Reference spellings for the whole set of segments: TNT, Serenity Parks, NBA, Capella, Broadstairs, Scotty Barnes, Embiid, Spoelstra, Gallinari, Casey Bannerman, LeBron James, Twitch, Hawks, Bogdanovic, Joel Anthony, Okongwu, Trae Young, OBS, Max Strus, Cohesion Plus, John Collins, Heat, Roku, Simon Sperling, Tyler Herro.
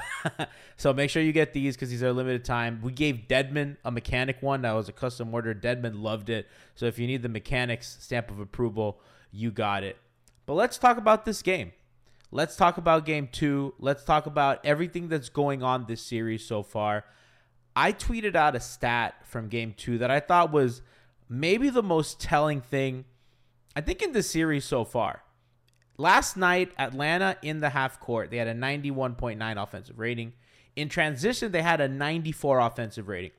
so make sure you get these because these are limited time. We gave Dedmon a mechanic one that was a custom order. Dedmon loved it. So if you need the mechanic's stamp of approval, you got it. But let's talk about this game. Let's talk about game 2. Let's talk about everything that's going on this series so far. I tweeted out a stat from game 2 that I thought was maybe the most telling thing, I think, in this series so far. Last night, Atlanta in the half court, they had a 91.9 offensive rating. In transition, they had a 94 offensive rating.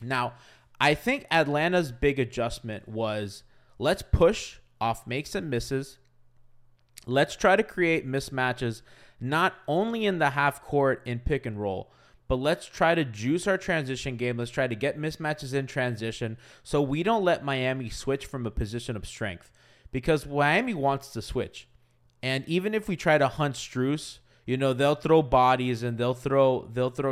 Now, I think Atlanta's big adjustment was let's push off makes and misses. Let's try to create mismatches, not only in the half court in pick and roll, but let's try to juice our transition game. Let's try to get mismatches in transition so we don't let Miami switch from a position of strength, because Miami wants to switch. And even if we try to hunt Strus, you know, they'll throw bodies and they'll throw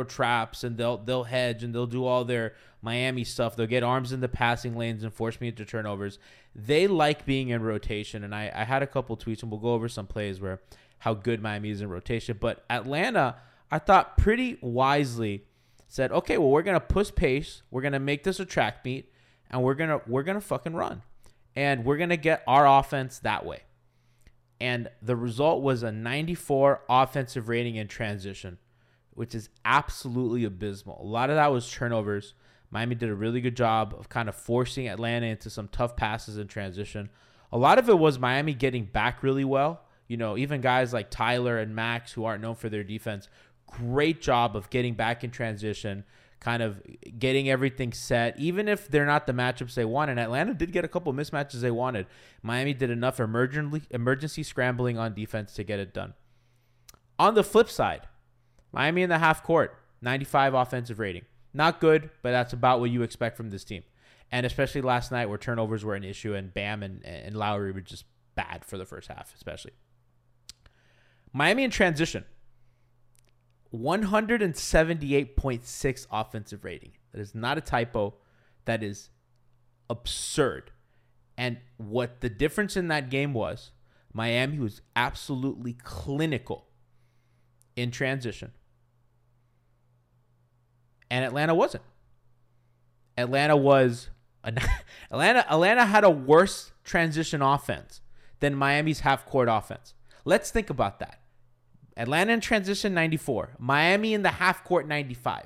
traps and they'll hedge and they'll do all their Miami stuff. They'll get arms in the passing lanes and force me into turnovers. They like being in rotation, and I had a couple tweets, and we'll go over some plays where how good Miami is in rotation. But Atlanta, I thought, pretty wisely said, okay, well, we're gonna push pace, we're gonna make this a track meet, and we're gonna fucking run, and we're gonna get our offense that way. And the result was a 94 offensive rating in transition, which is absolutely abysmal. A lot of that was turnovers. Miami did a really good job of kind of forcing Atlanta into some tough passes in transition. a lot of it was Miami getting back really well. You know, even guys like Tyler and Max, who aren't known for their defense, great job of getting back in transition, kind of getting everything set, even if they're not the matchups they want. And Atlanta did get a couple of mismatches they wanted. Miami did enough emergency scrambling on defense to get it done. On the flip side, Miami in the half court, 95 offensive rating. Not good, but that's about what you expect from this team. And especially last night where turnovers were an issue and Bam and Lowry were just bad for the first half, especially. Miami in transition, 178.6 offensive rating. That is not a typo. That is absurd. And what the difference in that game was, Miami was absolutely clinical in transition. And Atlanta wasn't. Atlanta had a worse transition offense than Miami's half-court offense. Let's think about that. Atlanta in transition, 94. Miami in the half-court, 95.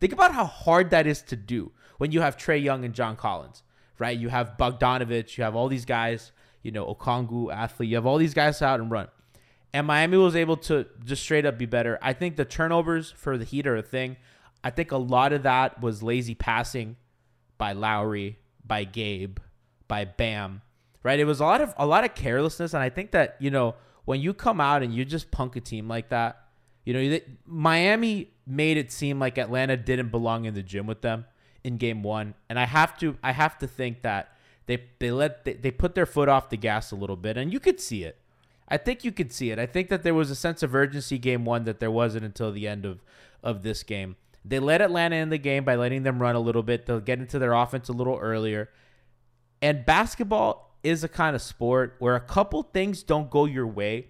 Think about how hard that is to do when you have Trae Young and John Collins, right? You have Bogdanovic. You have all these guys, you know, Okongwu, athlete. You have all these guys out and run. And Miami was able to just straight up be better. I think the turnovers for the Heat are a thing. I think a lot of that was lazy passing by Lowry, by Gabe, by Bam, right? It was a lot of carelessness. And I think that, you know, when you come out and you just punk a team like that, you know, Miami made it seem like Atlanta didn't belong in the gym with them in game one. And I have to think that they put their foot off the gas a little bit, and you could see it. I think you could see it. I think that there was a sense of urgency game one that there wasn't until the end of this game. They let Atlanta in the game by letting them run a little bit. They'll get into their offense a little earlier. And basketball is a kind of sport where a couple things don't go your way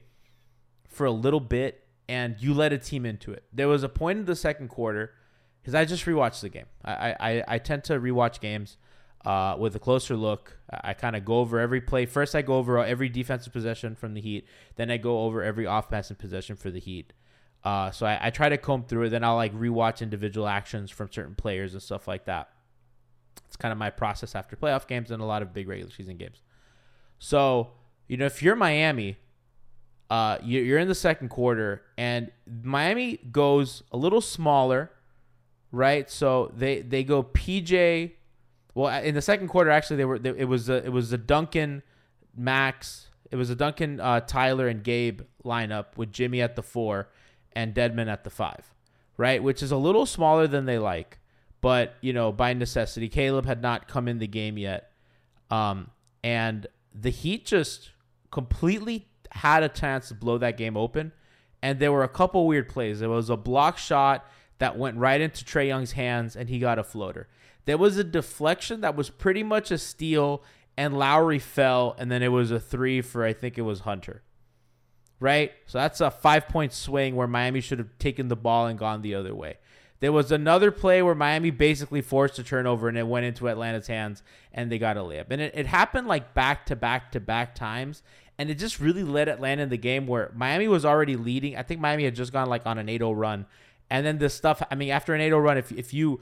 for a little bit and you let a team into it. There was a point in the second quarter, because I just rewatched the game. I tend to rewatch games with a closer look. I kind of go over every play. First, I go over every defensive possession from the Heat. Then I go over every offensive possession for the Heat. So I try to comb through it. Then I'll like rewatch individual actions from certain players and stuff like that. It's kind of my process after playoff games and a lot of big regular season games. So, you know, if you're Miami, you're in the second quarter and Miami goes a little smaller, right? So they go PJ. Well, in the second quarter, actually, it was a Duncan, Max. It was a Duncan, Tyler, and Gabe lineup with Jimmy at the 4 and Dedmon at the 5, right? Which is a little smaller than they like, but, you know, by necessity. Caleb had not come in the game yet. And the Heat just completely had a chance to blow that game open. And there were a couple weird plays. There was a block shot that went right into Trae Young's hands, and he got a floater. There was a deflection that was pretty much a steal, and Lowry fell, and then it was a 3 for, I think it was Hunter. Right? So that's a 5-point swing where Miami should have taken the ball and gone the other way. There was another play where Miami basically forced a turnover and it went into Atlanta's hands and they got a layup. And it happened like back-to-back-to-back times. And it just really led Atlanta in the game where Miami was already leading. I think Miami had just gone like on an 8-0 run. And then this stuff, I mean, after an 8-0 run, if you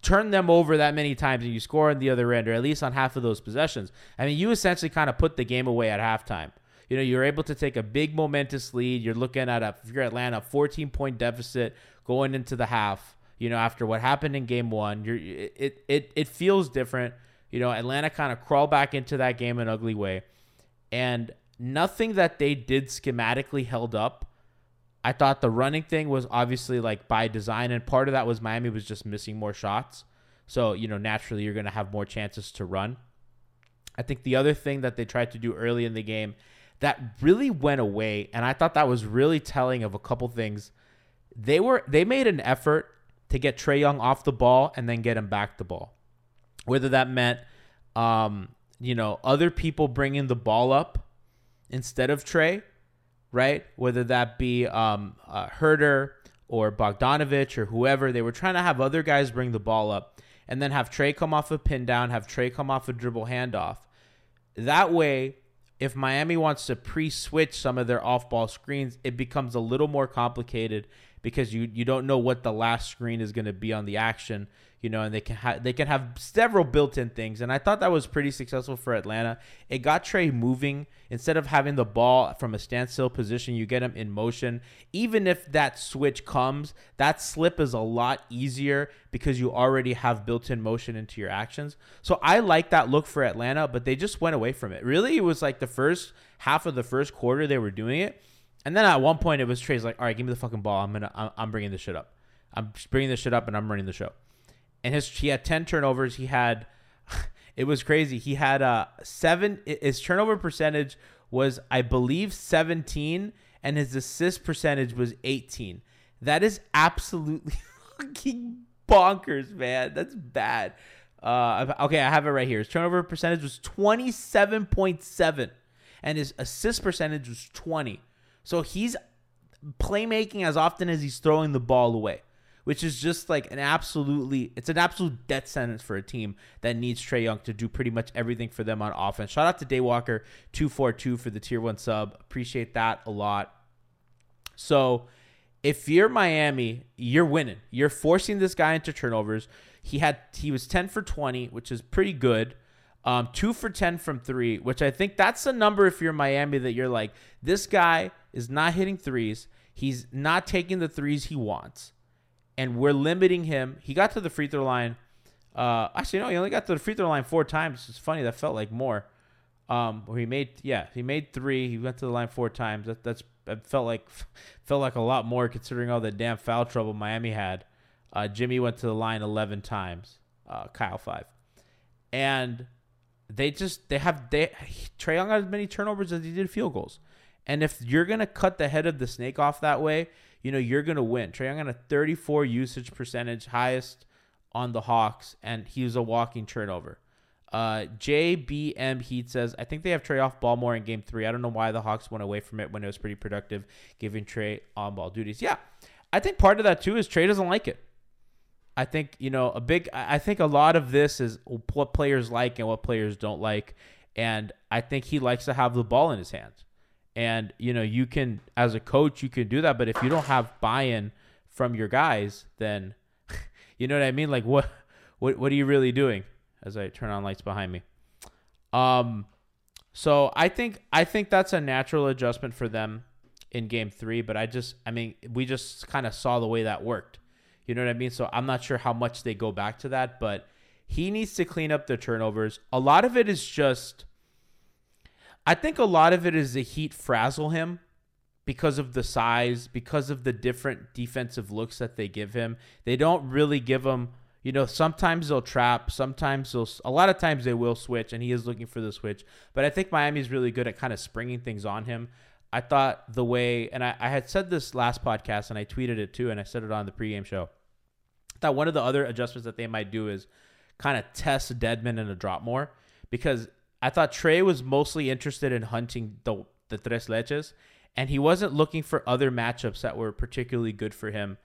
turn them over that many times and you score on the other end, or at least on half of those possessions, I mean, you essentially kind of put the game away at halftime. You know, you're able to take a big momentous lead. You're looking at if you're Atlanta, 14-point deficit going into the half. You know, after what happened in game one, it feels different. You know, Atlanta kind of crawled back into that game in an ugly way, and nothing that they did schematically held up. I thought the running thing was obviously like by design, and part of that was Miami was just missing more shots. So, you know, naturally you're going to have more chances to run. I think the other thing that they tried to do early in the game that really went away, and I thought that was really telling of a couple things. They made an effort to get Trae Young off the ball and then get him back the ball. Whether that meant, you know, other people bringing the ball up instead of Trae, right? Whether that be Huerter or Bogdanovic or whoever, they were trying to have other guys bring the ball up and then have Trae come off a pin down, have Trae come off a dribble handoff. That way, if Miami wants to pre-switch some of their off-ball screens, it becomes a little more complicated because you don't know what the last screen is going to be on the action, you know, and they can have several built-in things. And I thought that was pretty successful for Atlanta. It got Trae moving. Instead of having the ball from a standstill position, you get him in motion. Even if that switch comes, that slip is a lot easier because you already have built-in motion into your actions. So I like that look for Atlanta, but they just went away from it. Really, it was like the first half of the first quarter they were doing it. And then at one point, it was Trae's like, all right, give me the fucking ball. I'm bringing this shit up. I'm bringing this shit up, and I'm running the show. And he had 10 turnovers. It was crazy. He had seven. His turnover percentage was, I believe, 17, and his assist percentage was 18. That is absolutely fucking bonkers, man. That's bad. Okay, I have it right here. His turnover percentage was 27.7, and his assist percentage was 20. So he's playmaking as often as he's throwing the ball away, which is just like it's an absolute death sentence for a team that needs Trae Young to do pretty much everything for them on offense. Shout out to Daywalker 242 for the tier 1 sub. Appreciate that a lot. So if you're Miami, you're winning. You're forcing this guy into turnovers. He was 10 for 20, which is pretty good. 2 for 10 from 3, which I think that's a number if you're Miami that you're like, this guy is not hitting threes. He's not taking the threes he wants. And we're limiting him. He got to the free throw line. He only got to the free throw line 4 times. It's funny. That felt like more. He made 3. He went to the line 4 times. That felt like a lot more considering all the damn foul trouble Miami had. Jimmy went to the line 11 times. Kyle 5. And Trae Young had as many turnovers as he did field goals. And if you're going to cut the head of the snake off that way, you know, you're going to win. Trae Young had a 34 usage percentage, highest on the Hawks, and he was a walking turnover. JBM Heat says, I think they have Trae off ball more in game 3. I don't know why the Hawks went away from it when it was pretty productive, giving Trae on-ball duties. Yeah, I think part of that, too, is Trae doesn't like it. I think, you know, I think a lot of this is what players like and what players don't like. And I think he likes to have the ball in his hands. And, you know, you can, as a coach, you can do that. But if you don't have buy-in from your guys, then, you know what I mean? Like, what are you really doing? As I turn on lights behind me. So I think that's a natural adjustment for them in game 3. But we just kind of saw the way that worked. You know what I mean? So I'm not sure how much they go back to that, but he needs to clean up the turnovers. I think a lot of it is the Heat frazzle him because of the size, because of the different defensive looks that they give him. They don't really give him, you know, sometimes they'll trap, a lot of times they will switch, and he is looking for the switch. But I think Miami's really good at kind of springing things on him. I thought the way, and I had said this last podcast, and I tweeted it too, and I said it on the pregame show, that one of the other adjustments that they might do is kind of test Dedmon in a drop more, because I thought Trae was mostly interested in hunting the tres leches, and he wasn't looking for other matchups that were particularly good for him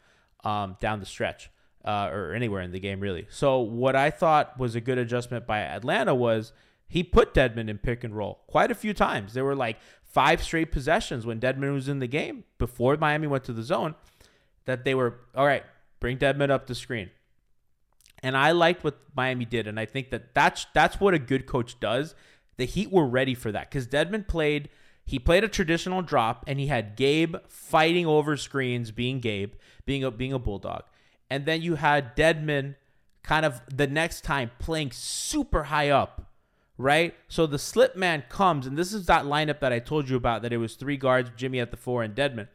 down the stretch or anywhere in the game, really. So what I thought was a good adjustment by Atlanta was he put Dedmon in pick and roll quite a few times. There were like 5 straight possessions when Dedmon was in the game before Miami went to the zone that they were, all right, bring Dedmon up the screen. And I liked what Miami did, and I think that's what a good coach does. The Heat were ready for that because Dedmon played a traditional drop, and he had Gabe fighting over screens, being Gabe, being a bulldog. And then you had Dedmon kind of the next time playing super high up. Right? So the slip man comes, and this is that lineup that I told you about, that it was 3 guards, Jimmy at the 4, and Dedmon.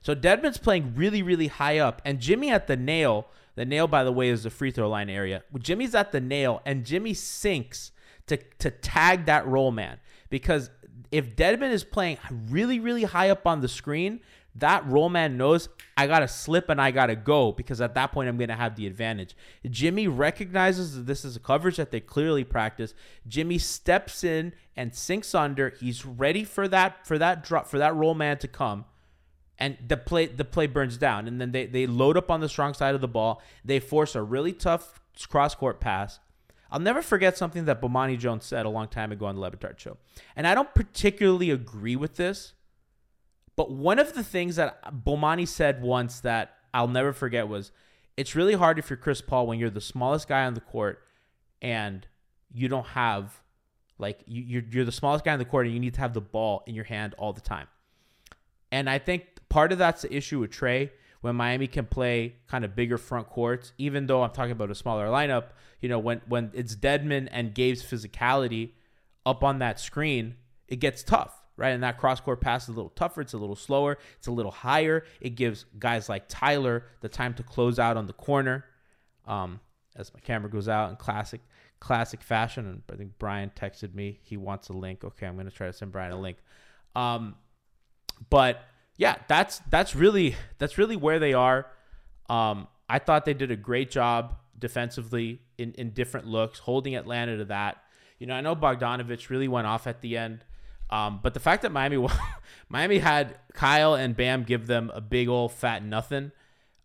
So Dedmon's playing really, really high up, and Jimmy at the nail. The nail, by the way, is the free throw line area. Jimmy's at the nail, and Jimmy sinks to tag that roll man. Because if Dedmon is playing really, really high up on the screen, that roll man knows I got to slip and I got to go, because at that point I'm going to have the advantage. Jimmy recognizes that this is a coverage that they clearly practice. Jimmy steps in and sinks under. He's ready for that drop, for that roll man to come. And the play burns down. And then they load up on the strong side of the ball. They force a really tough cross-court pass. I'll never forget something that Bomani Jones said a long time ago on the Levitard Show. And I don't particularly agree with this. But one of the things that Bomani said once that I'll never forget was, it's really hard if you're Chris Paul when you're the smallest guy on the court and you don't have, like, you're the smallest guy on the court and you need to have the ball in your hand all the time. And I think part of that's the issue with Trae when Miami can play kind of bigger front courts, even though I'm talking about a smaller lineup, you know, when it's Dedmon and Gabe's physicality up on that screen, it gets tough, right? And that cross-court pass is a little tougher. It's a little slower. It's a little higher. It gives guys like Tyler the time to close out on the corner. As my camera goes out in classic fashion, and I think Brian texted me. He wants a link. Okay, I'm going to try to send Brian a link. But, yeah, that's really where they are. I thought they did a great job defensively in different looks, holding Atlanta to that. You know, I know Bogdanovic really went off at the end. But the fact that Miami had Kyle and Bam give them a big old fat nothing,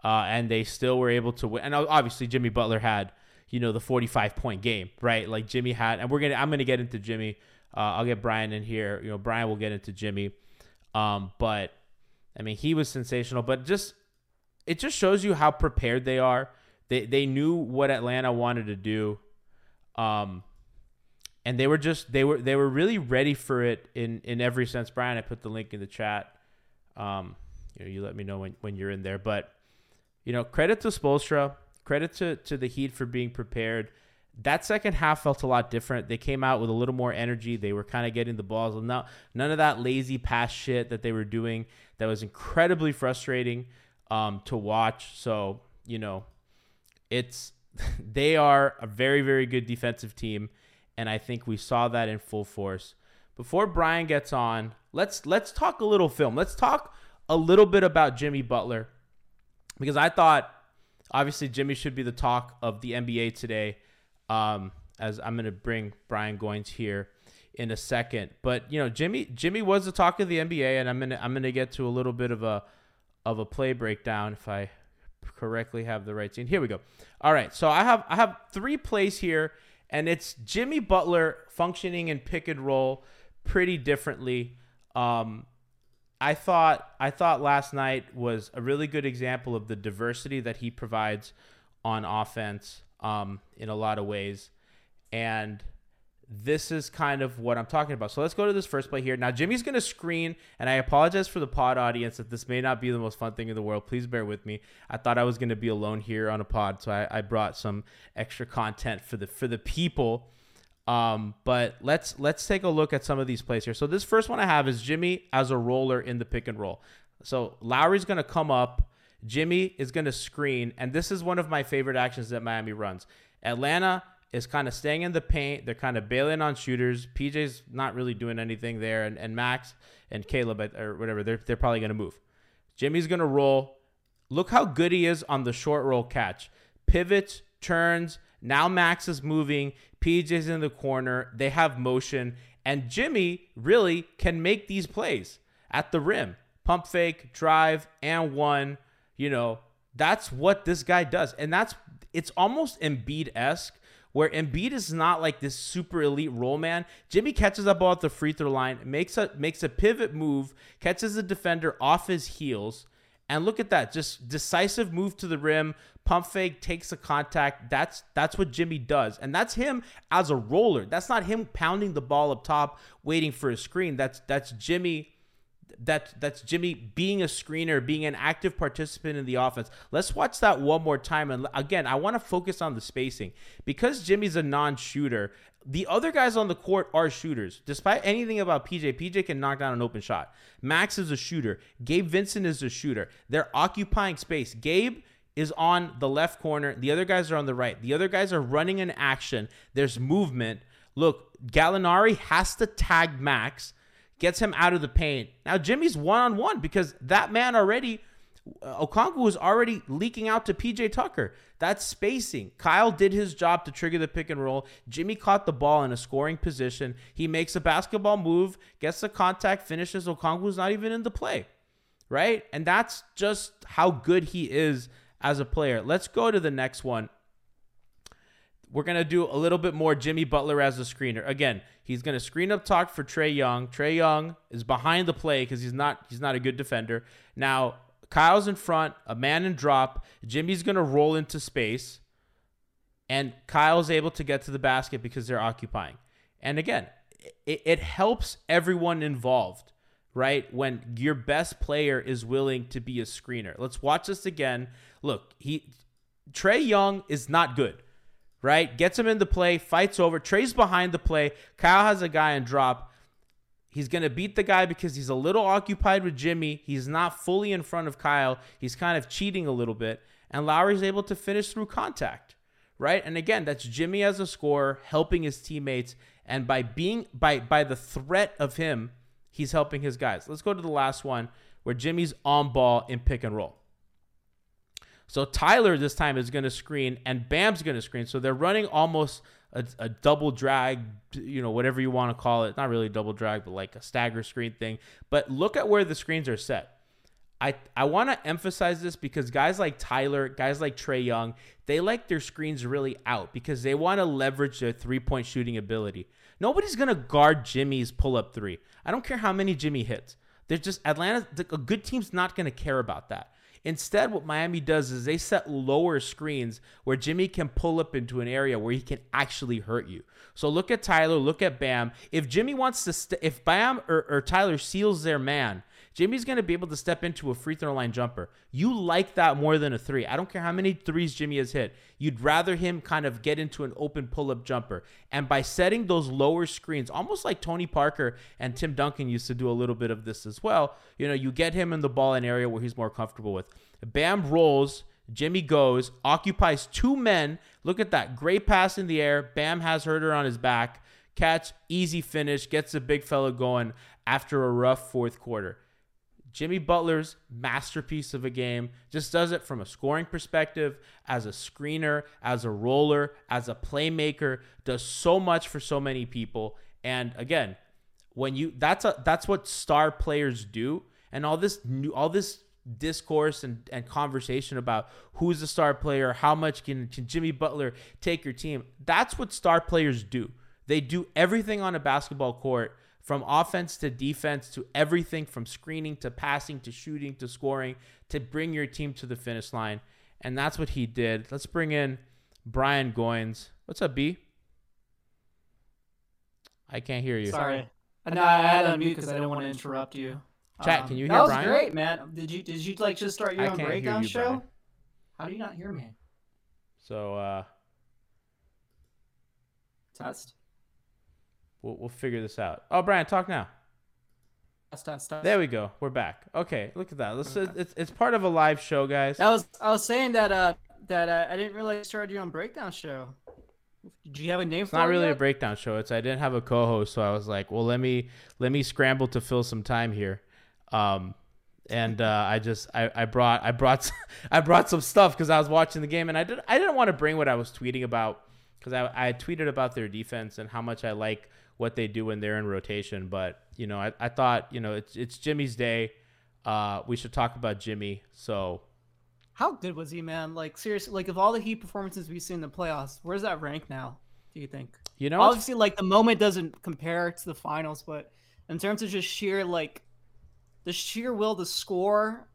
and they still were able to win. And obviously Jimmy Butler had, you know, the 45-point game, right? Like Jimmy had, and I'm gonna get into Jimmy. I'll get Brian in here. You know, Brian will get into Jimmy. But I mean, he was sensational. But it just shows you how prepared they are. They knew what Atlanta wanted to do. And they were really ready for it in every sense. Brian, I put the link in the chat. You know, you let me know when you're in there. But, you know, credit to Spoelstra, credit to the Heat for being prepared. That second half felt a lot different. They came out with a little more energy. They were kind of getting the balls. None of that lazy pass shit that they were doing that was incredibly frustrating to watch. So, you know, they are a very, very good defensive team. And I think we saw that in full force. Before Brian gets on, let's talk a little film. Let's talk a little bit about Jimmy Butler, because I thought obviously Jimmy should be the talk of the NBA today. As I'm going to bring Brian Goins here in a second, but you know, Jimmy was the talk of the NBA, and I'm gonna get to a little bit of a play breakdown if I correctly have the right scene. Here we go. All right, so I have three plays here. And it's Jimmy Butler functioning in pick and roll pretty differently. I thought last night was a really good example of the diversity that he provides on offense in a lot of ways. And this is kind of what I'm talking about. So let's go to this first play here. Now, Jimmy's going to screen, and I apologize for the pod audience that this may not be the most fun thing in the world. Please bear with me. I thought I was going to be alone here on a pod, so I brought some extra content for the people. But let's take a look at some of these plays here. So this first one I have is Jimmy as a roller in the pick and roll. So Lowry's going to come up. Jimmy is going to screen, and this is one of my favorite actions that Miami runs. Atlanta is kind of staying in the paint. They're kind of bailing on shooters. PJ's not really doing anything there. And Max and Caleb or whatever, they're probably going to move. Jimmy's going to roll. Look how good he is on the short roll catch. Pivots, turns. Now Max is moving. PJ's in the corner. They have motion. And Jimmy really can make these plays at the rim. Pump fake, drive, and one. You know, that's what this guy does. And it's almost Embiid-esque. Where Embiid is not like this super elite roll man. Jimmy catches that ball at the free throw line, makes a pivot move, catches the defender off his heels, and look at that, just decisive move to the rim, pump fake, takes the contact. That's what Jimmy does, and that's him as a roller. That's not him pounding the ball up top, waiting for a screen. That's Jimmy. That's Jimmy being a screener, being an active participant in the offense. Let's watch that one more time. And again, I want to focus on the spacing because Jimmy's a non-shooter. The other guys on the court are shooters. Despite anything about PJ can knock down an open shot. Max is a shooter. Gabe Vincent is a shooter. They're occupying space. Gabe is on the left corner. The other guys are on the right. The other guys are running an action. There's movement. Look, Gallinari has to tag Max. Gets him out of the paint. Now Jimmy's one-on-one because that man already, Okongwu was already leaking out to PJ Tucker. That's spacing. Kyle did his job to trigger the pick and roll. Jimmy caught the ball in a scoring position. He makes a basketball move, gets the contact, finishes. Okongwu's not even in the play, right? And that's just how good he is as a player. Let's go to the next one. We're going to do a little bit more Jimmy Butler as a screener. Again, he's going to screen up top for Trae Young. Trae Young is behind the play because he's not a good defender. Now, Kyle's in front, a man in drop. Jimmy's going to roll into space, and Kyle's able to get to the basket because they're occupying. And again, it helps everyone involved, right? When your best player is willing to be a screener. Let's watch this again. Look, Trae Young is not good, right? Gets him into play, fights over. Trae's behind the play. Kyle has a guy in drop. He's going to beat the guy because he's a little occupied with Jimmy. He's not fully in front of Kyle. He's kind of cheating a little bit. And Lowry's able to finish through contact, right? And again, that's Jimmy as a scorer helping his teammates. And by being by the threat of him, he's helping his guys. Let's go to the last one where Jimmy's on ball in pick and roll. So Tyler this time is going to screen and Bam's going to screen. So they're running almost a double drag, you know, whatever you want to call it. Not really a double drag, but like a stagger screen thing. But look at where the screens are set. I want to emphasize this because guys like Tyler, guys like Trae Young, they like their screens really out because they want to leverage their three-point shooting ability. Nobody's going to guard Jimmy's pull-up three. I don't care how many Jimmy hits. They're just Atlanta, a good team's not going to care about that. Instead, what Miami does is they set lower screens where Jimmy can pull up into an area where he can actually hurt you. So look at Tyler, look at Bam. If Jimmy wants to, if Bam or Tyler seals their man, Jimmy's going to be able to step into a free throw line jumper. You like that more than a three. I don't care how many threes Jimmy has hit. You'd rather him kind of get into an open pull-up jumper. And by setting those lower screens, almost like Tony Parker and Tim Duncan used to do a little bit of this as well, you know, you get him in the ball in an area where he's more comfortable with. Bam rolls, Jimmy goes, occupies two men. Look at that. Great pass in the air. Bam has Huerter on his back. Catch, easy finish, gets the big fella going after a rough fourth quarter. Jimmy Butler's masterpiece of a game, just does it from a scoring perspective, as a screener, as a roller, as a playmaker, does so much for so many people. And again, when you that's what star players do. And all this discourse and conversation about who's the star player, how much can Jimmy Butler take your team, that's what star players do. They do everything on a basketball court, from offense to defense to everything, from screening to passing to shooting to scoring, to bring your team to the finish line. And that's what he did. Let's bring in Brian Goins. What's up, B? I can't hear you. Sorry. No, I had to unmute because I didn't want to interrupt you. Chat, can you hear Brian? That was great, man. Did you like just start your own breakdown show? Brian, how do you not hear me? So, test. We'll figure this out. Oh, Brian, talk now. Stop. There we go. We're back. Okay, look at that. It's part of a live show, guys. I was saying that I didn't realize you started your own breakdown show. Do you have a name for it? It's not really a breakdown show. I didn't have a co-host, so I was like, well, let me scramble to fill some time here. I brought some stuff because I was watching the game, and I didn't want to bring what I was tweeting about because I tweeted about their defense and how much I like what they do when they're in rotation. But, you know, I thought, you know, it's Jimmy's day. We should talk about Jimmy. So how good was he, man? Like, seriously, like, of all the Heat performances we've seen in the playoffs, where's that rank now, do you think? You know, obviously, like, the moment doesn't compare to the finals, but in terms of just sheer, like, the sheer will to score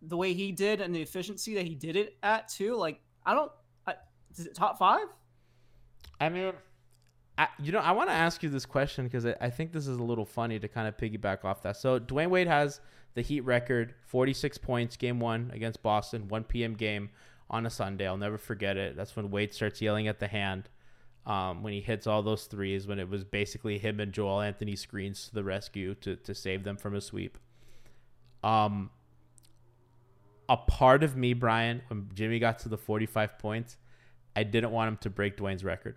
the way he did and the efficiency that he did it at, too, like, is it top five? I mean, I want to ask you this question because I think this is a little funny to kind of piggyback off that. So Dwayne Wade has the Heat record, 46 points, game one against Boston, 1 p.m. game on a Sunday. I'll never forget it. That's when Wade starts yelling at the hand when he hits all those threes, when it was basically him and Joel Anthony screens to the rescue to save them from a sweep. A part of me, Brian, when Jimmy got to the 45 points, I didn't want him to break Dwayne's record.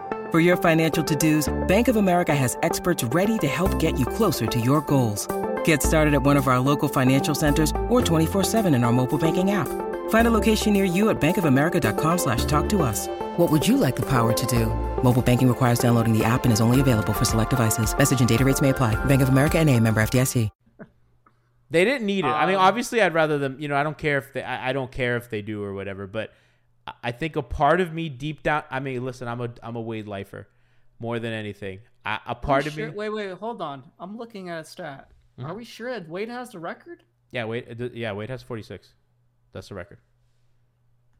For your financial to-dos, Bank of America has experts ready to help get you closer to your goals. Get started at one of our local financial centers or 24/7 in our mobile banking app. Find a location near you at bankofamerica.com/talktous. What would you like the power to do? Mobile banking requires downloading the app and is only available for select devices. Message and data rates may apply. Bank of America NA, member FDIC. They didn't need it. I mean, obviously, I'd rather them. You know, I don't care if they. I don't care if they do or whatever. But I think a part of me deep down. I mean, listen, I'm a Wade lifer, more than anything. A part of me. Wait, hold on. I'm looking at a stat. Mm-hmm. Are we sure that Wade has the record? Yeah, Wade. Yeah, Wade has 46. That's the record.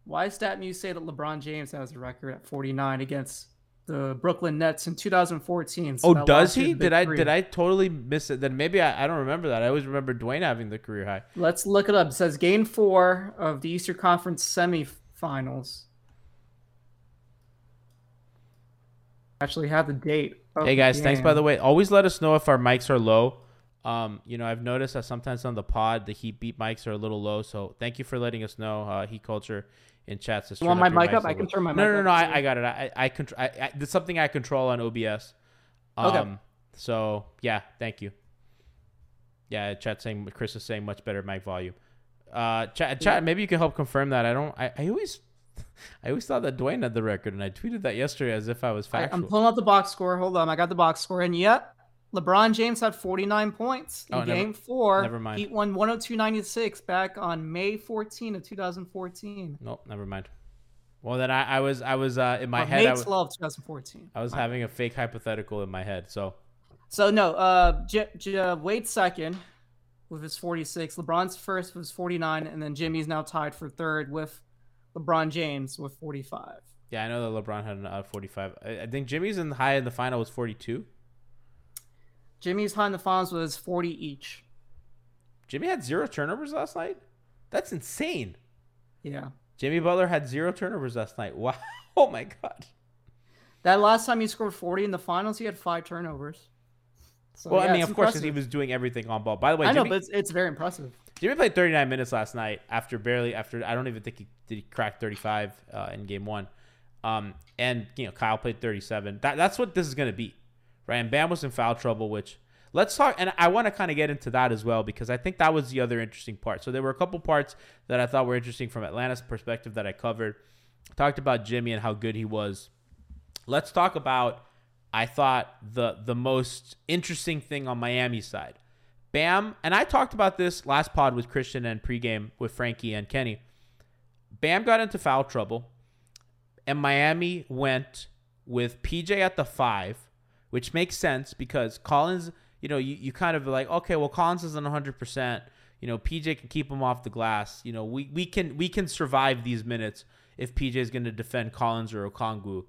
Why does StatMuse say that LeBron James has the record at 49 against the Brooklyn Nets in 2014? So does he? Did I totally miss it? Then maybe I don't remember that. I always remember Dwayne having the career high. Let's look it up. It says game 4 of the Eastern Conference semifinals. Actually have the date. Hey guys, thanks by the way. Always let us know if our mics are low. You know, I've noticed that sometimes on the pod the Heat beat mics are a little low. So thank you for letting us know. Heat Culture. In chats, you want my mic up? I can turn my mic up. No. I got it. I there's something I control on OBS. Okay. So yeah, thank you. Yeah, chat saying Chris is saying much better mic volume. Chat. Maybe you can help confirm that. I always thought that Dwayne had the record, and I tweeted that yesterday as if I was factual. I'm pulling up the box score. Hold on, I got the box score, and yep, LeBron James had 49 points in Game 4. Never mind. He won 102-96 back on May 14 of 2014. Nope, never mind. Well, then I was in my head. May 12, 2014. I was having a fake hypothetical in my head. So no, Wade's second with his 46. LeBron's first was 49, and then Jimmy's now tied for third with LeBron James with 45. Yeah, I know that LeBron had 45. I think Jimmy's high in the final was 42. Jimmy's high in the finals was 40 each. Jimmy had 0 turnovers last night? That's insane. Yeah. Jimmy Butler had 0 turnovers last night. Wow. Oh, my God. That last time he scored 40 in the finals, he had 5 turnovers. So, well, yeah, I mean, of course, because he was doing everything on ball. By the way, I know, but it's very impressive. Jimmy played 39 minutes last night after I don't even think he cracked 35 in game 1. And, you know, Kyle played 37. That's what this is going to be. Right, and Bam was in foul trouble, which let's talk. And I want to kind of get into that as well, because I think that was the other interesting part. So there were a couple parts that I thought were interesting from Atlanta's perspective that I covered. I talked about Jimmy and how good he was. Let's talk about, I thought, the most interesting thing on Miami's side. Bam, and I talked about this last pod with Christian and pregame with Frankie and Kenny. Bam got into foul trouble, and Miami went with PJ at the 5. Which makes sense because Collins, you know, you kind of like, okay, well, Collins isn't 100%. You know, PJ can keep him off the glass. You know, we can survive these minutes if PJ is going to defend Collins or Okongwu.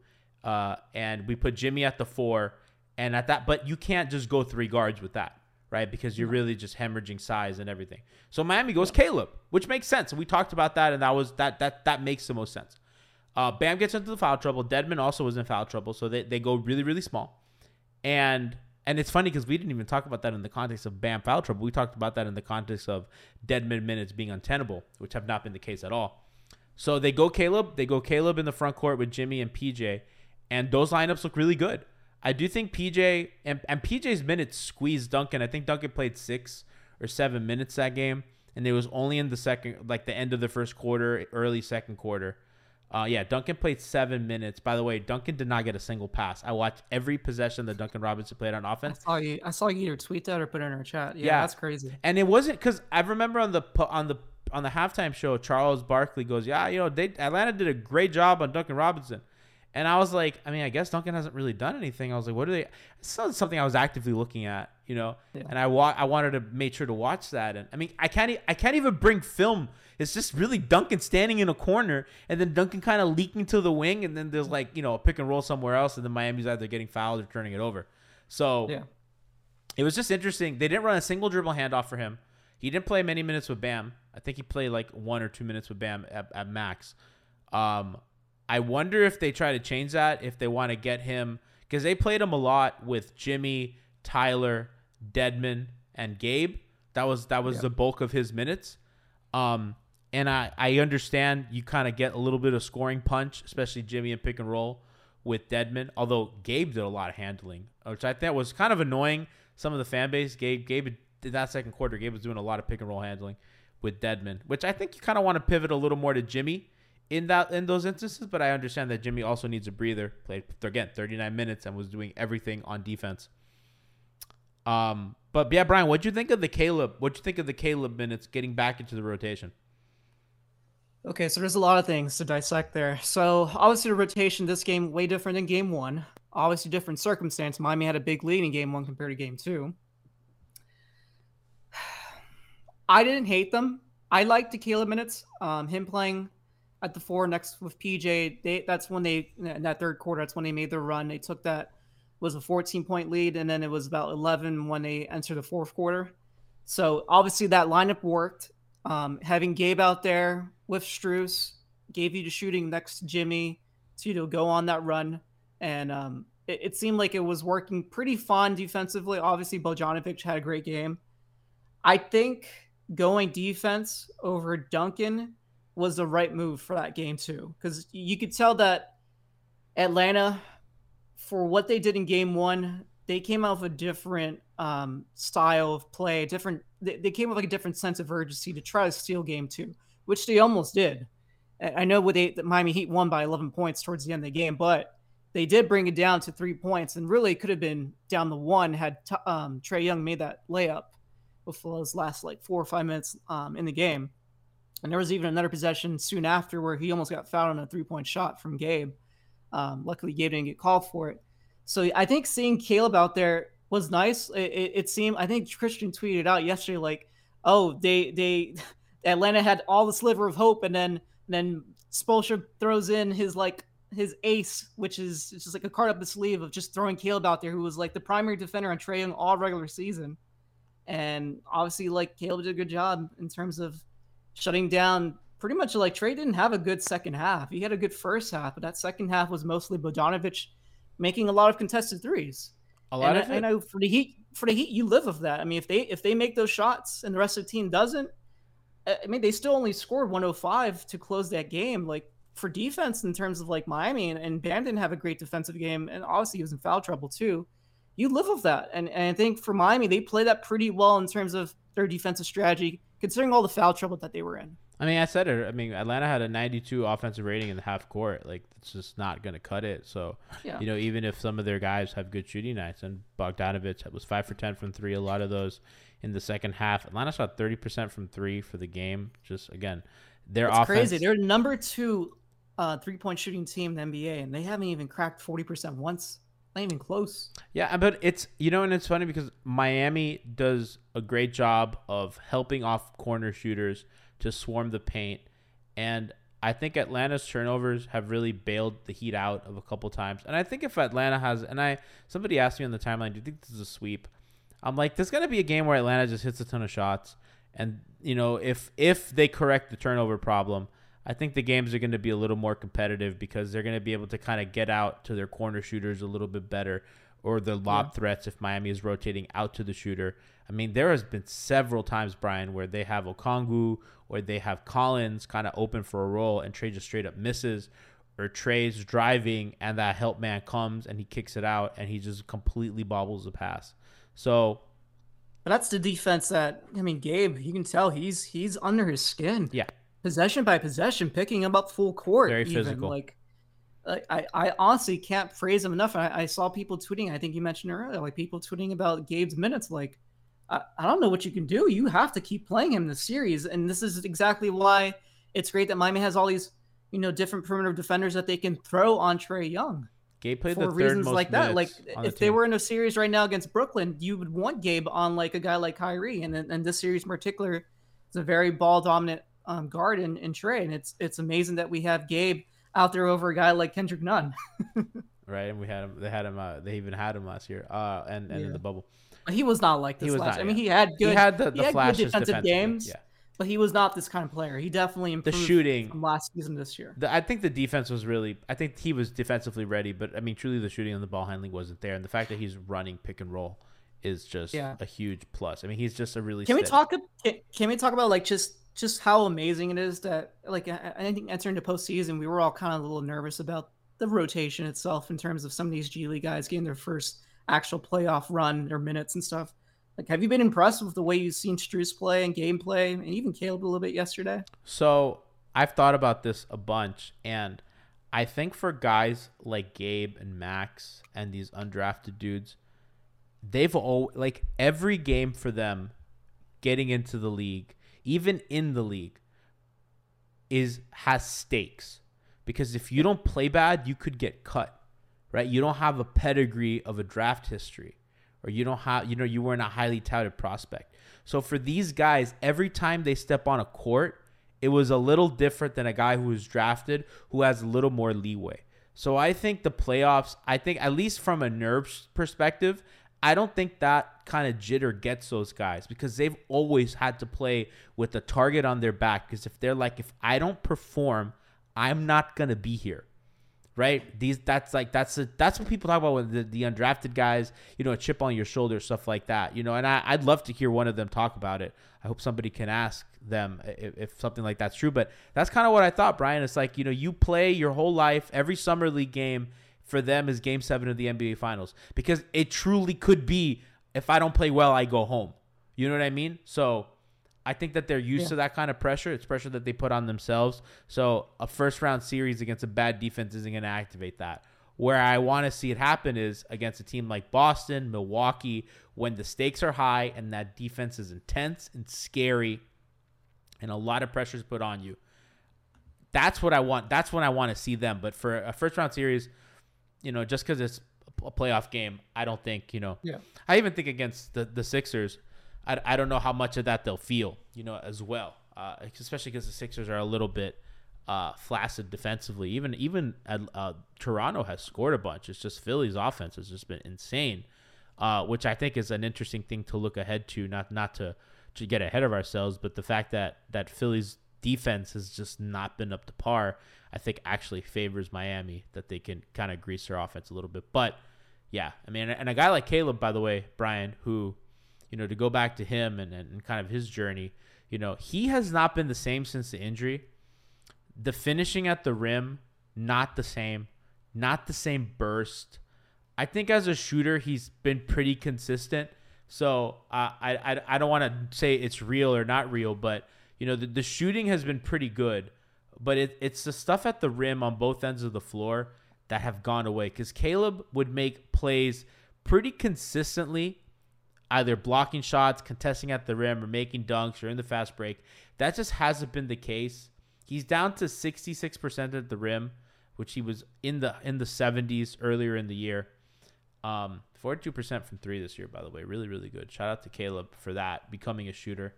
And we put Jimmy at the 4, and at that, but you can't just go 3 guards with that, right? Because you're really just hemorrhaging size and everything. So Miami goes Caleb, which makes sense. We talked about that, and that was that makes the most sense. Bam gets into the foul trouble. Dedmon also was in foul trouble, so they go really, really small. And it's funny because we didn't even talk about that in the context of Bam foul trouble. We talked about that in the context of Dedmon minutes being untenable, which have not been the case at all. So they go Caleb. They go Caleb in the front court with Jimmy and PJ. And those lineups look really good. I do think PJ and PJ's minutes squeezed Duncan. I think Duncan played 6 or 7 minutes that game. And it was only in the second, like the end of the first quarter, early second quarter. Yeah, Duncan played 7 minutes. By the way, Duncan did not get a single pass. I watched every possession that Duncan Robinson played on offense. I saw you either tweet that or put it in our chat. Yeah, that's crazy. And it wasn't because I remember on the halftime show, Charles Barkley goes, "Yeah, you know, Atlanta did a great job on Duncan Robinson," and I was like, I mean, I guess Duncan hasn't really done anything. I was like, what are they? It's not something I was actively looking at, you know. Yeah. And I wanted to make sure to watch that. And I mean, I can't even bring film. It's just really Duncan standing in a corner, and then Duncan kind of leaking to the wing, and then there's like, you know, a pick and roll somewhere else, and then Miami's either getting fouled or turning it over. So yeah, it was just interesting. They didn't run a single dribble handoff for him. He didn't play many minutes with Bam. I think he played like 1 or 2 minutes with Bam at max. I wonder if they try to change that, if they want to get him, because they played him a lot with Jimmy, Tyler, Dedmon, and Gabe. That was the bulk of his minutes. And I understand you kind of get a little bit of scoring punch, especially Jimmy in pick and roll with Dedmon, although Gabe did a lot of handling, which I think was kind of annoying. Some of the fan base, Gabe did that second quarter. Gabe was doing a lot of pick and roll handling with Dedmon, which I think you kind of want to pivot a little more to Jimmy in those instances. But I understand that Jimmy also needs a breather. Played, again, 39 minutes and was doing everything on defense. But yeah, Brian, what'd you think of the Caleb? What'd you think of the Caleb minutes getting back into the rotation? Okay, so there's a lot of things to dissect there. So obviously the rotation this game way different than game one. Obviously different circumstance. Miami had a big lead in game one compared to game two. I didn't hate them. I liked the Caleb minutes. Him playing at the four next with PJ. In that third quarter, that's when they made their run. They took that was a 14-point lead, and then it was about 11 when they entered the fourth quarter. So obviously that lineup worked. Having Gabe out there with Strus gave you the shooting next to Jimmy so you to go on that run. And it seemed like it was working pretty fine defensively. Obviously, Bogdanovic had a great game. I think going defense over Duncan was the right move for that game too, because you could tell that Atlanta, for what they did in game one, they came out with a different style of play, they came with like a different sense of urgency to try to steal game two, which they almost did. I know the Miami Heat won by 11 points towards the end of the game, but they did bring it down to 3 points, and really could have been down to one had Trae Young made that layup before those last like 4 or 5 minutes in the game. And there was even another possession soon after where he almost got fouled on a three-point shot from Gabe. Luckily, Gabe didn't get called for it. So I think seeing Caleb out there was nice. It seemed, I think Christian tweeted out yesterday, like, oh, they Atlanta had all the sliver of hope, and then Spoelstra throws in his ace, which is just like a card up the sleeve of just throwing Caleb out there, who was like the primary defender on Trae Young all regular season. And obviously, like, Caleb did a good job in terms of shutting down pretty much, like, Trae didn't have a good second half. He had a good first half, but that second half was mostly Bogdanovic making a lot of contested threes. For the Heat, you live with that. I mean, if they make those shots and the rest of the team doesn't, I mean, they still only scored 105 to close that game. Like, for defense, in terms of like Miami and Bam didn't have a great defensive game, and obviously he was in foul trouble too. You live with that, and I think for Miami, they play that pretty well in terms of their defensive strategy, considering all the foul trouble that they were in. I mean, I said it. I mean, Atlanta had a 92 offensive rating in the half court. Like, it's just not going to cut it. So, yeah, you know, even if some of their guys have good shooting nights, and Bogdanovic was 5 for 10 from 3, a lot of those in the second half. Atlanta shot 30% from 3 for the game. Just, again, their offense. It's crazy. They're number 2 three-point shooting team in the NBA, and they haven't even cracked 40% once. Not even close. Yeah, but it's, you know, and it's funny because Miami does a great job of helping off corner shooters to swarm the paint. And I think Atlanta's turnovers have really bailed the Heat out of a couple times. And I think if Atlanta has, somebody asked me on the timeline, do you think this is a sweep? I'm like, there's going to be a game where Atlanta just hits a ton of shots. And, you know, if they correct the turnover problem, I think the games are going to be a little more competitive because they're going to be able to kind of get out to their corner shooters a little bit better, or the lob threats if Miami is rotating out to the shooter. I mean, there has been several times, Brian, where they have Okongwu or they have Collins kind of open for a roll and Trae just straight up misses, or Trae's driving and that help man comes and he kicks it out and he just completely bobbles the pass. So... But that's the defense that, I mean, Gabe, you can tell he's under his skin. Yeah. possession by possession, picking him up full court. Very even. Physical. Like I honestly can't praise him enough. I saw people tweeting, I think you mentioned earlier, like people tweeting about Gabe's minutes. Like, I don't know what you can do. You have to keep playing him in the series. And this is exactly why it's great that Miami has all these, you know, different perimeter defenders that they can throw on Trae Young. Gabe played for the reasons like that. Like if they were in a series right now against Brooklyn, you would want Gabe on like a guy like Kyrie. And this series in particular is a very ball dominant guard in Trae. And it's amazing that we have Gabe out there over a guy like Kendrick Nunn. Right. And we had him, they even had him last year and in the bubble. He was not like this last year. I mean, he had good defensive games. Yeah. But he was not this kind of player. He definitely improved the shooting from last season this year. I think the defense was really – I think he was defensively ready, but, I mean, truly the shooting and the ball handling wasn't there. And the fact that he's running pick and roll is just a huge plus. I mean, he's just a really – Can we talk about, like, just how amazing it is that, like, I think entering the postseason, we were all kind of a little nervous about the rotation itself in terms of some of these G League guys getting their first actual playoff run or minutes and stuff. Like, have you been impressed with the way you've seen Strus play and gameplay and even Caleb a little bit yesterday? So I've thought about this a bunch, and I think for guys like Gabe and Max and these undrafted dudes, they've all, like, every game for them getting into the league, even in the league, has stakes, because if you don't play bad, you could get cut, right? You don't have a pedigree of a draft history. Or you don't have, you know, you weren't a highly touted prospect. So for these guys, every time they step on a court, it was a little different than a guy who was drafted, who has a little more leeway. So I think the playoffs, I think at least from a nerves perspective, I don't think that kind of jitter gets those guys, because they've always had to play with a target on their back. Because if they're like, if I don't perform, I'm not gonna be here. Right? That's what people talk about with the undrafted guys, you know, a chip on your shoulder, stuff like that, you know, and I'd love to hear one of them talk about it. I hope somebody can ask them if something like that's true, but that's kind of what I thought, Brian. It's like, you know, you play your whole life. Every summer league game for them is game 7 of the NBA finals, because it truly could be, if I don't play well, I go home. You know what I mean? So I think that they're used to that kind of pressure. It's pressure that they put on themselves. So a first-round series against a bad defense isn't going to activate that. Where I want to see it happen is against a team like Boston, Milwaukee, when the stakes are high and that defense is intense and scary and a lot of pressure is put on you. That's what I want. That's when I want to see them. But for a first-round series, you know, just because it's a playoff game, I don't think, you know. Yeah. I even think against the Sixers, I don't know how much of that they'll feel, you know, as well, especially because the Sixers are a little bit flaccid defensively. Even Toronto has scored a bunch. It's just Philly's offense has just been insane, which I think is an interesting thing to look ahead to, not to get ahead of ourselves, but the fact that Philly's defense has just not been up to par, I think actually favors Miami, that they can kind of grease their offense a little bit. But, yeah, I mean, and a guy like Caleb, by the way, Brian, who – you know, to go back to him and kind of his journey, you know, he has not been the same since the injury. The finishing at the rim, not the same burst. I think as a shooter, he's been pretty consistent. So I don't want to say it's real or not real, but, you know, the shooting has been pretty good. But it's the stuff at the rim on both ends of the floor that have gone away, because Caleb would make plays pretty consistently, either blocking shots, contesting at the rim, or making dunks, or in the fast break. That just hasn't been the case. He's down to 66% at the rim, which he was in the 70s earlier in the year. 42% from 3 this year, by the way. Really, really good. Shout out to Caleb for that, becoming a shooter.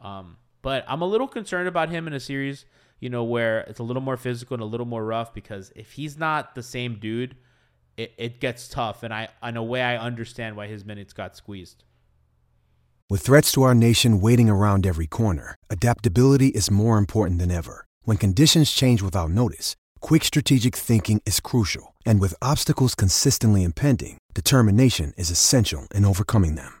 But I'm a little concerned about him in a series, you know, where it's a little more physical and a little more rough, because if he's not the same dude, it gets tough. And in a way I understand why his minutes got squeezed. With threats to our nation waiting around every corner, adaptability is more important than ever. When conditions change without notice, quick strategic thinking is crucial. And with obstacles consistently impending, determination is essential in overcoming them.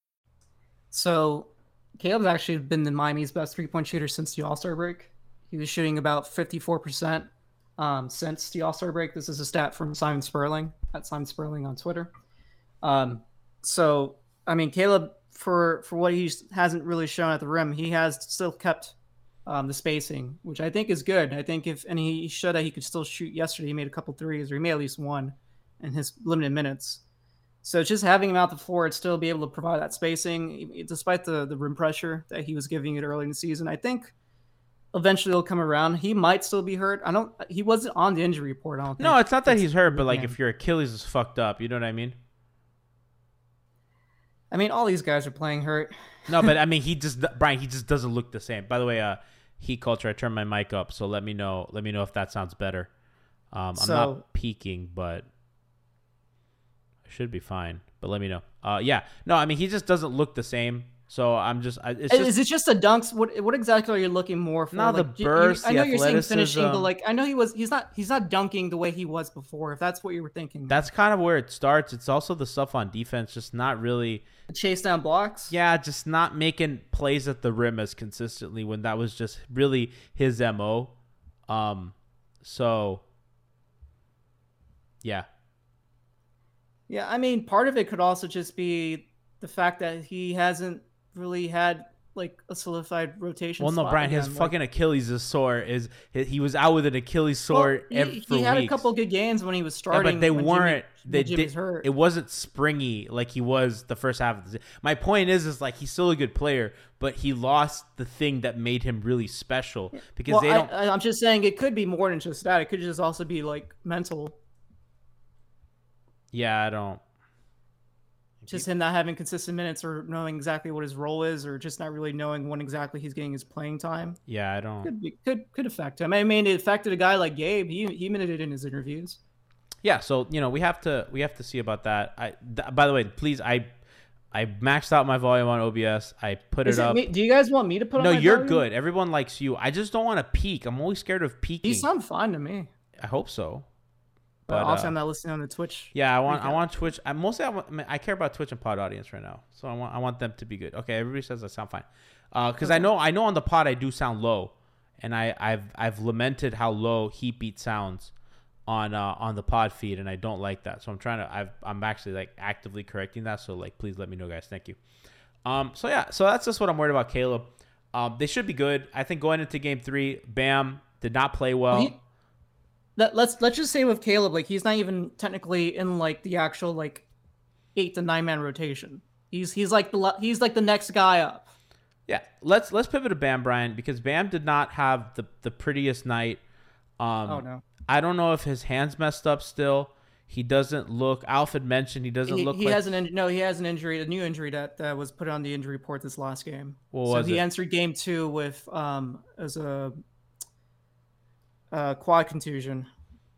So, Caleb's actually been the Miami's best three-point shooter since the All-Star break. He was shooting about 54% since the All-Star break. This is a stat from Simon Sperling, at Simon Sperling on Twitter. So, I mean, Caleb, for what he hasn't really shown at the rim, he has still kept the spacing, which I think is good. I think he showed that he could still shoot yesterday. He made a couple threes, or he made at least one in his limited minutes. So just having him out the floor and still be able to provide that spacing, despite the rim pressure that he was giving it early in the season, I think eventually he'll come around. He might still be hurt. He wasn't on the injury report, I don't think. No, it's not that he's hurt, but like if your Achilles is fucked up, you know what I mean? I mean, all these guys are playing hurt. No, but I mean, he just doesn't look the same. By the way, Heat Culture, I turned my mic up, so let me know if that sounds better. I'm not peaking, but should be fine, but let me know. I mean, he just doesn't look the same. So I'm just. Is it just the dunks? What exactly are you looking more for? Not like, the burst. I know you're saying finishing, but like I know he's not dunking the way he was before. If that's what you were thinking, that's kind of where it starts. It's also the stuff on defense, just not really the chase down blocks. Yeah, just not making plays at the rim as consistently when that was just really his MO. So. Yeah. Yeah, I mean, part of it could also just be the fact that he hasn't really had like a solidified rotation. Well, no, Brian, again. His fucking Achilles is sore. He was out with an Achilles sore for He had weeks. A couple good games when he was starting. Yeah, but they weren't. Hurt. It wasn't springy like he was the first half of the season. My point is like he's still a good player, but he lost the thing that made him really special because they don't. I'm just saying it could be more than just that. It could just also be like mental. Yeah, I don't. Just him not having consistent minutes or knowing exactly what his role is or just not really knowing when exactly he's getting his playing time. Yeah, I don't. Could affect him. I mean, it affected a guy like Gabe. He admitted it in his interviews. Yeah, so, you know, we have to see about that. By the way, please, I maxed out my volume on OBS. I put it up. Do you guys want me to put on my volume? No, you're good. Everyone likes you. I just don't want to peak. I'm always scared of peaking. You sound fine to me. I hope so. But, also, I'm not listening on the Twitch. Yeah, I want Twitch. I care about Twitch and pod audience right now, so I want them to be good. Okay, everybody says I sound fine, because okay. I know on the pod I do sound low, and I've lamented how low Heat Beat sounds on the pod feed, and I don't like that. So I'm trying to. I'm actually like actively correcting that. So like, please let me know, guys. Thank you. So that's just what I'm worried about, Caleb. They should be good. I think going into Game 3, Bam did not play well. Let's just say with Caleb, like he's not even technically in like the actual like 8 to 9 man rotation. He's like the next guy up. Yeah, let's pivot to Bam, Brian, because Bam did not have the prettiest night. Oh no! I don't know if his hands messed up still. He doesn't look. Alf had mentioned he doesn't look. He has an injury, a new injury that was put on the injury report this last game. He entered Game 2 with as a. Quad contusion,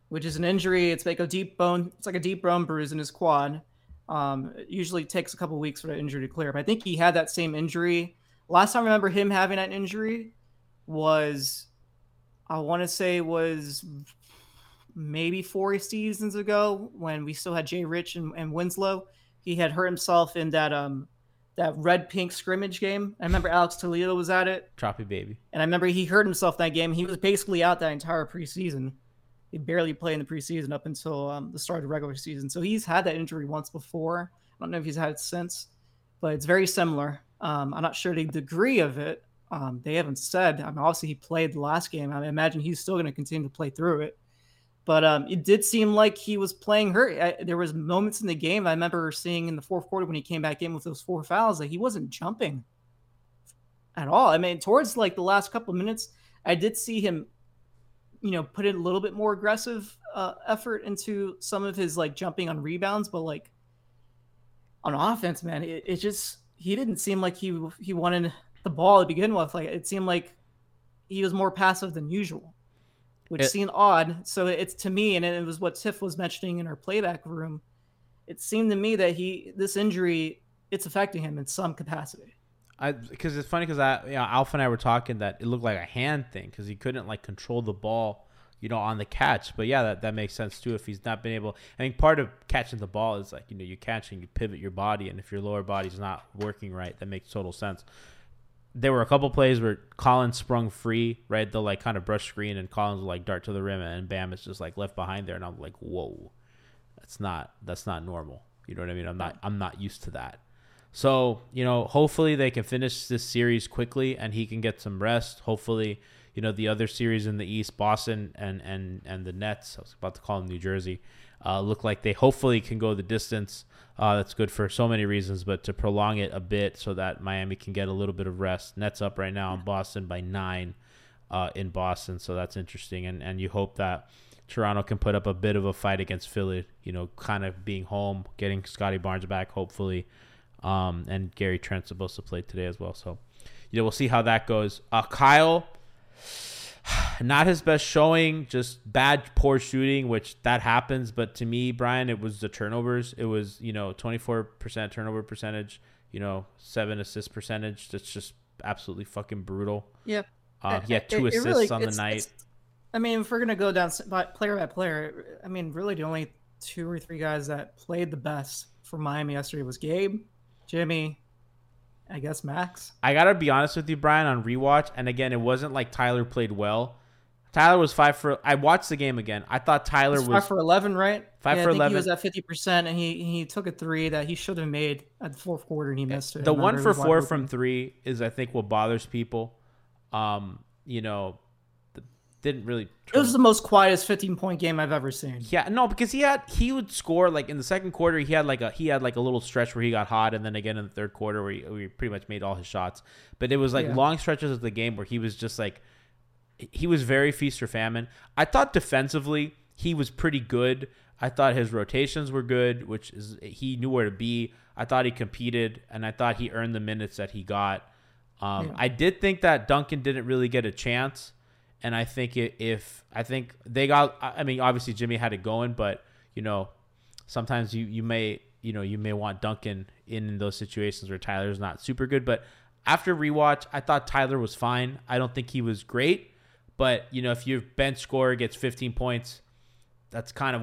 which is an injury. It's like a deep bone. It's like a deep bone bruise in his quad. It usually takes a couple weeks for the injury to clear up. I think he had that same injury. Last time I remember him having that injury was maybe 4 seasons ago when we still had Jay Rich and Winslow. He had hurt himself in that that red-pink scrimmage game. I remember Alex Toledo was at it. Choppy baby. And I remember he hurt himself that game. He was basically out that entire preseason. He barely played in the preseason up until the start of the regular season. So he's had that injury once before. I don't know if he's had it since, but it's very similar. I'm not sure the degree of it. They haven't said. I mean, obviously, he played the last game. I imagine he's still going to continue to play through it. But it did seem like he was playing hurt. There was moments in the game I remember seeing in the fourth quarter when he came back in with those 4 fouls that he wasn't jumping at all. I mean, towards like the last couple of minutes, I did see him, you know, put in a little bit more aggressive effort into some of his like jumping on rebounds. But like on offense, man, it just he didn't seem like he wanted the ball to begin with. Like, it seemed like he was more passive than usual, which seemed odd. So it's, to me, and it was what Tiff was mentioning in our playback room, it seemed to me that this injury, it's affecting him in some capacity. Because it's funny, because Alpha and I were talking that it looked like a hand thing because he couldn't like control the ball, on the catch. But yeah, that makes sense too. If he's not been able, I think part of catching the ball is like, you catch and you pivot your body, and if your lower body's not working right, that makes total sense. There were a couple plays where Collins sprung free, right? They'll like kind of brush screen and Collins will like dart to the rim, and Bam is just like left behind there, and I'm like, whoa, that's not normal. You know what I mean? I'm not used to that. So, hopefully they can finish this series quickly and he can get some rest. Hopefully, the other series in the East, Boston and the Nets, I was about to call them New Jersey, look like they hopefully can go the distance. That's good for so many reasons, but to prolong it a bit so that Miami can get a little bit of rest. Nets up right now in Boston by 9 in Boston, so that's interesting. And you hope that Toronto can put up a bit of a fight against Philly, kind of being home, getting Scotty Barnes back, hopefully. And Gary Trent's supposed to play today as well. So, we'll see how that goes. Kyle, not his best showing, just poor shooting, which that happens. But to me, Brian, it was the turnovers. It was, 24% turnover percentage, 7 assist percentage. That's just absolutely fucking brutal. Yeah. He had 2 assists on the night. If we're going to go down player by player, really the only 2 or 3 guys that played the best for Miami yesterday was Gabe, Jimmy, I guess Max. I got to be honest with you, Brian, on rewatch. And again, it wasn't like Tyler played well. Tyler was 5 for... I watched the game again. I thought Tyler was... 5 for 11, right? 5 for 11. He was at 50%, and he took a 3 that he should have made at the fourth quarter, and he missed it. The 1 for 4 from 3 is, I think, what bothers people. Didn't really... It was the most quietest 15-point game I've ever seen. Yeah, no, because he would score like in the second quarter. He had like a little stretch where he got hot, and then again in the third quarter where he pretty much made all his shots. But it was like long stretches of the game where he was just like, he was very feast or famine. I thought defensively he was pretty good. I thought his rotations were good, which is he knew where to be. I thought he competed, and I thought he earned the minutes that he got. I did think that Duncan didn't really get a chance. And I think I think they got, obviously Jimmy had it going, but sometimes you may want Duncan in those situations where Tyler's not super good. But after rewatch, I thought Tyler was fine. I don't think he was great, but if your bench scorer gets 15 points, that's kind of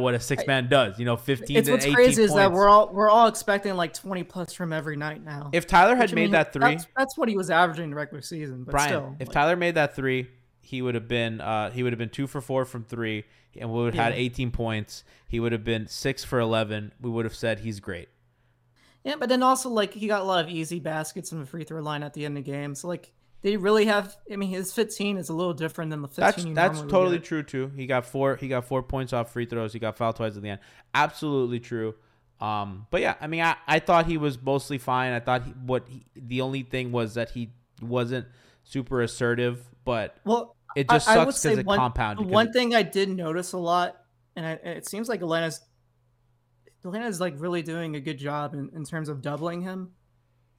what a 6-man does. 15 to 18 points. It's what's crazy is that we're all expecting like 20 plus from every night now. If Tyler had made that 3, that's what he was averaging in the regular season. But Brian, still, if Tyler made that 3, he would have been 2 for 4 from 3, and we would have had 18 points. He would have been 6 for 11. We would have said he's great. Yeah, but then also like he got a lot of easy baskets from the free throw line at the end of the game. So like. They really have. His 15 is a little different than the 15. That's totally true too. He got 4 points off free throws. He got fouled twice at the end. Absolutely true. But yeah, I thought he was mostly fine. I thought the only thing was that he wasn't super assertive. But it just sucks because it compounded. One thing I did notice a lot, and it seems like Atlanta's like really doing a good job in terms of doubling him.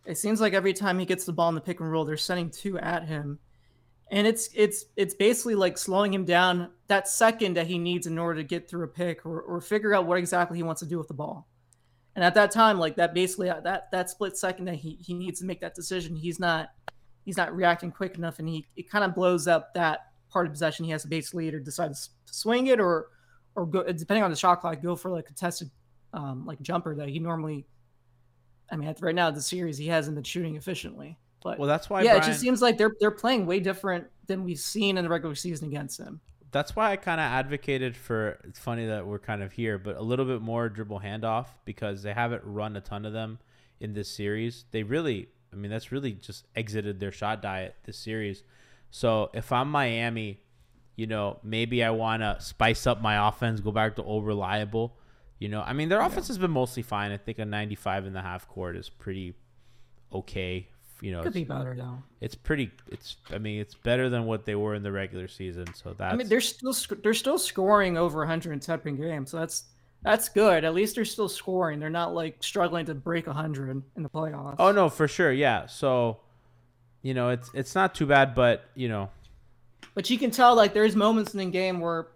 It seems like every time he gets the ball in the pick and roll, they're sending 2 at him. And it's basically like slowing him down that second that he needs in order to get through a pick or figure out what exactly he wants to do with the ball. And at that time, like that basically that split second that he needs to make that decision, he's not reacting quick enough, and it kind of blows up that part of possession. He has to basically either decide to swing it or go, depending on the shot clock, go for like a contested like jumper that he normally right now the series he hasn't been shooting efficiently. But that's why. Yeah, Brian, it just seems like they're playing way different than we've seen in the regular season against him. That's why I kind of advocated for. It's funny that we're kind of here, but a little bit more dribble handoff because they haven't run a ton of them in this series. They really, that's really just exited their shot diet this series. So if I'm Miami, maybe I want to spice up my offense, go back to old reliable. Their offense has been mostly fine. I think a 95 in the half court is pretty okay. Could be better though. It's better than what they were in the regular season. So that's. They're still scoring over 110 per game. So that's That's good. At least they're still scoring. They're not like struggling to break 100 in the playoffs. Oh no, for sure. Yeah. So, you know, it's not too bad, but you know, but you can tell like there's moments in the game where,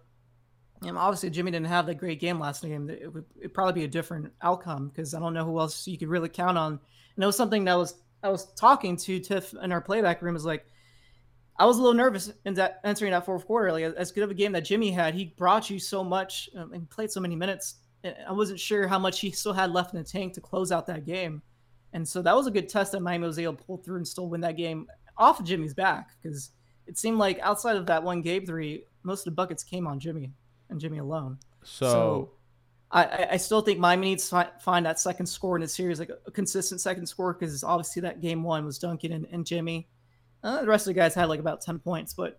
you know, obviously Jimmy didn't have that great game last game. It would it'd probably be a different outcome because I don't know who else you could really count on. And it was something that I was talking to Tiff in our playback room is like, I was a little nervous in that entering that fourth quarter. Like as good of a game that Jimmy had, he brought you so much and played so many minutes. I wasn't sure how much he still had left in the tank to close out that game. And so that was a good test that Miami was able to pull through and still win that game off of Jimmy's back. Because it seemed like outside of that one Gabe three, most of the buckets came on Jimmy and Jimmy alone. So I still think Miami needs to find that second score in the series, like a consistent second score, because obviously that game one was Duncan and Jimmy. The rest of the guys had like about 10 points, but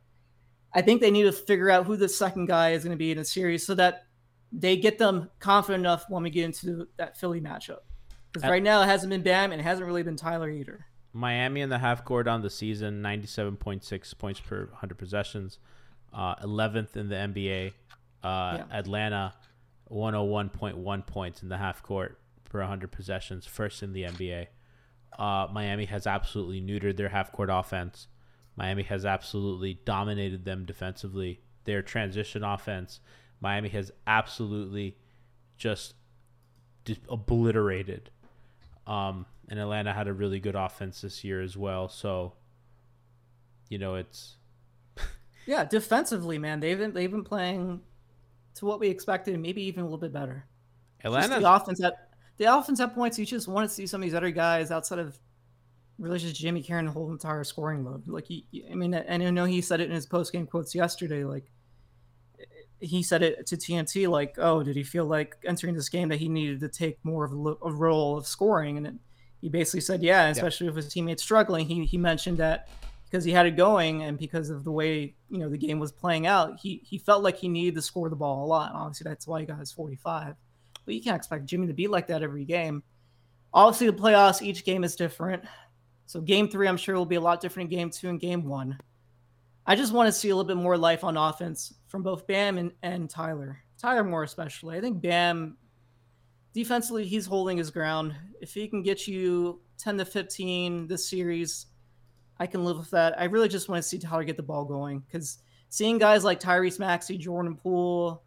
I think they need to figure out who the second guy is going to be in the series so that they get them confident enough when we get into that Philly matchup. Because right now it hasn't been Bam and it hasn't really been Tyler either. Miami in the half court on the season, 97.6 points per 100 possessions, 11th in the NBA. Atlanta, 101.1 points in the half court per 100 possessions, first in the NBA. Miami has absolutely neutered their half-court offense. Miami has absolutely dominated them defensively. Their transition offense, Miami has absolutely just obliterated. And Atlanta had a really good offense this year as well. So, you know, it's... yeah, defensively, man. They've been playing to what we expected, maybe even a little bit better. Atlanta, the offense that... The offense at points, you just want to see some of these other guys outside of really just Jimmy carrying the whole entire scoring load. Like, and I know he said it in his post-game quotes yesterday. Like, he said it to TNT, like, oh, did he feel like entering this game that he needed to take more of a role of scoring? And he basically said, yeah, especially with his teammates struggling. He mentioned that because he had it going and because of the way, you know, the game was playing out, he felt like he needed to score the ball a lot. And obviously, that's why he got his 45. But you can't expect Jimmy to be like that every game. Obviously, the playoffs, each game is different. So game three, I'm sure, will be a lot different than game two and game one. I just want to see a little bit more life on offense from both Bam and Tyler. Tyler more especially. I think Bam, defensively, he's holding his ground. If he can get you 10 to 15 this series, I can live with that. I really just want to see Tyler get the ball going. Because seeing guys like Tyrese Maxey, Jordan Poole,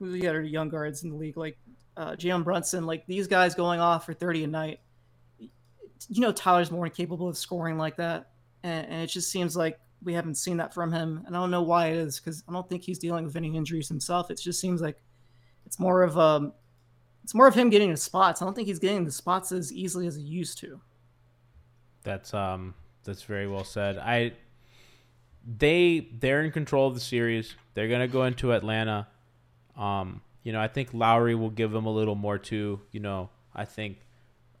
who's the other young guards in the league, like Jalen Brunson, like these guys going off for 30 a night, you know, Tyler's more incapable of scoring like that. And it just seems like we haven't seen that from him. And I don't know why it is, because I don't think he's dealing with any injuries himself. It just seems like it's more of him getting the spots. I don't think he's getting the spots as easily as he used to. That's very well said. They're in control of the series. They're going to go into Atlanta. You know, I think Lowry will give him a little more too. You know, I think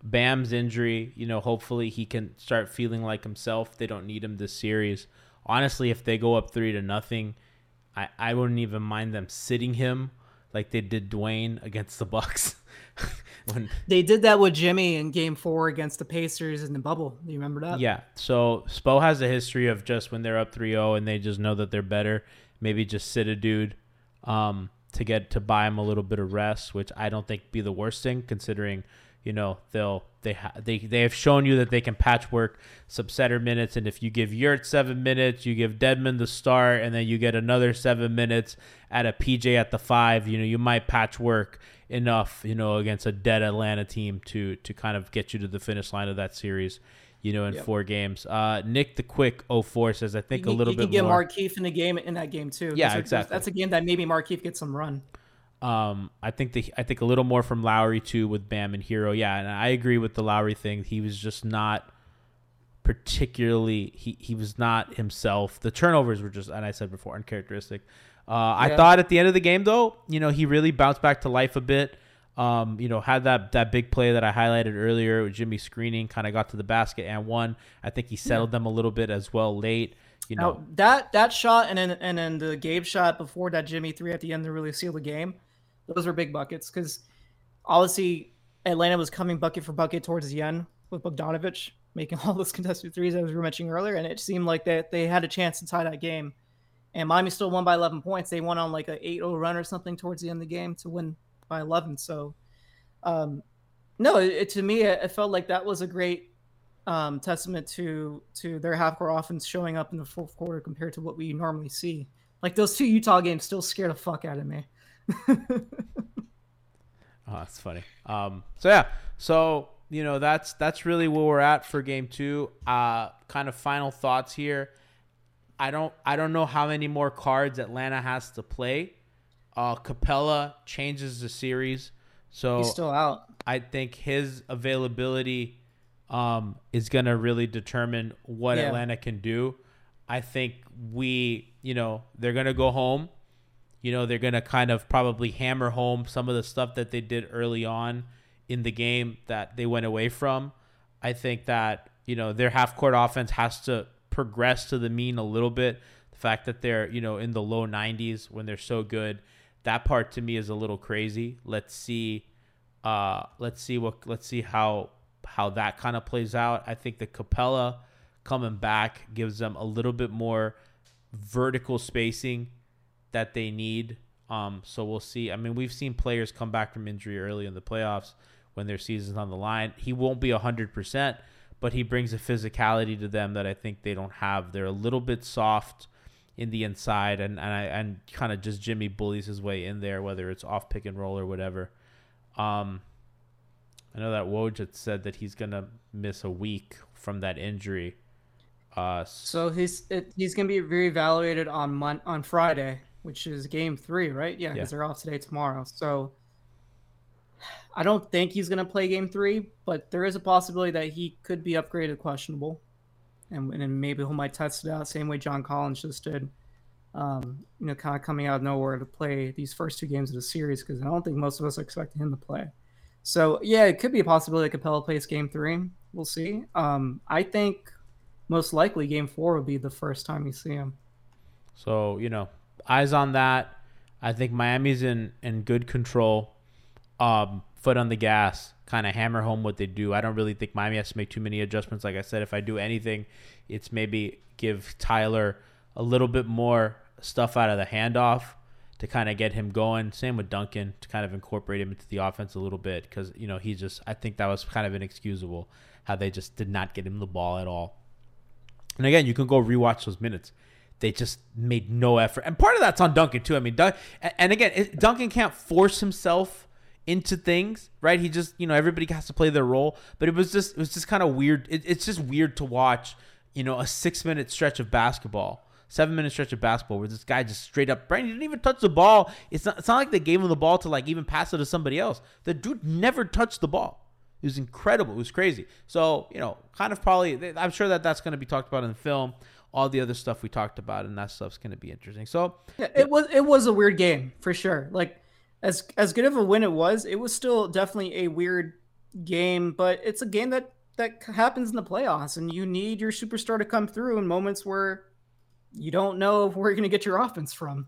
Bam's injury, you know, hopefully he can start feeling like himself. They don't need him this series. Honestly, if they go up 3-0, I wouldn't even mind them sitting him like they did Dwayne against the Bucks. When they did that with Jimmy in game 4 against the Pacers in the bubble. Do you remember that? Yeah. So Spo has a history of just when they're up 3-0 and they just know that they're better, maybe just sit a dude. To buy him a little bit of rest, which I don't think be the worst thing, considering, you know, they have shown you that they can patchwork subsetter minutes, and if you give Huerter 7 minutes, you give Dedmon the start, and then you get another 7 minutes at a PJ at the 5, you know, you might patchwork enough, you know, against a dead Atlanta team to kind of get you to the finish line of that series. You know, in 4 games. Nick the Quick 04 says, I think a little bit more. You can get more. Markeith in the game in that game too. Yeah, exactly. That's a game that maybe Markeith gets some run. I think a little more from Lowry too with Bam and Herro. Yeah, and I agree with the Lowry thing. He was just not particularly. He was not himself. The turnovers were just, and I said before, uncharacteristic. I thought at the end of the game though, you know, he really bounced back to life a bit. You know, had that big play that I highlighted earlier with Jimmy screening, kind of got to the basket and won. I think he settled them a little bit as well late. You know, now, that shot and then the Gabe shot before that Jimmy 3 at the end to really seal the game. Those were big buckets because obviously Atlanta was coming bucket for bucket towards the end with Bogdanovic making all those contested threes I was mentioning earlier, and it seemed like that they had a chance to tie that game. And Miami still won by 11 points. They won on like an 8-0 run or something towards the end of the game to win by 11. So, to me, it felt like that was a great testament to their half-court offense showing up in the fourth quarter compared to what we normally see. Like those two Utah games still scare the fuck out of me. Oh, that's funny. That's really where we're at for game two. Kind of final thoughts here. I don't know how many more cards Atlanta has to play. Capella changes the series, so he's still out. I think his availability is gonna really determine what Atlanta can do. I think they're gonna go home. They're gonna kind of probably hammer home some of the stuff that they did early on in the game that they went away from. I think that their half-court offense has to progress to the mean a little bit. The fact that they're in the low 90s when they're so good, that part to me is a little crazy. Let's see how that kind of plays out. I think the Capella coming back gives them a little bit more vertical spacing that they need. So we'll see. I mean, we've seen players come back from injury early in the playoffs when their season's on the line. He won't be 100%, but he brings a physicality to them that I think they don't have. They're a little bit soft in the inside, and kind of just Jimmy bullies his way in there, whether it's off pick and roll or whatever. I know that Woj had said that he's going to miss a week from that injury. So he's going to be reevaluated on Friday, which is game 3, right? Yeah, because they're off today, tomorrow. So I don't think he's going to play game 3, but there is a possibility that he could be upgraded questionable. And maybe he might test it out, same way John Collins just did, kind of coming out of nowhere to play these first two games of the series, because I don't think most of us are expecting him to play. So, yeah, it could be a possibility that Capella plays game 3. We'll see. I think most likely game 4 will be the first time you see him. So, eyes on that. I think Miami's in good control. Foot on the gas, kind of hammer home what they do. I don't really think Miami has to make too many adjustments. Like I said, if I do anything, it's maybe give Tyler a little bit more stuff out of the handoff to kind of get him going. Same with Duncan, to kind of incorporate him into the offense a little bit, because I think that was kind of inexcusable how they just did not get him the ball at all. And again, you can go rewatch those minutes. They just made no effort. And part of that's on Duncan, too. I mean, Duncan can't force himself into things, right? He just, everybody has to play their role. But it was just kind of weird. It's just weird to watch, a 6-minute stretch of basketball, 7-minute stretch of basketball where this guy just straight up, Brandon, he didn't even touch the ball. It's not like they gave him the ball to, like, even pass it to somebody else. The dude never touched the ball. It was incredible. It was crazy. So, kind of probably, I'm sure that that's going to be talked about in the film. All the other stuff we talked about, and that stuff's going to be interesting. So it was a weird game for sure. Like as good of a win it was still definitely a weird game, but it's a game that happens in the playoffs, and you need your superstar to come through in moments where you don't know where you're going to get your offense from.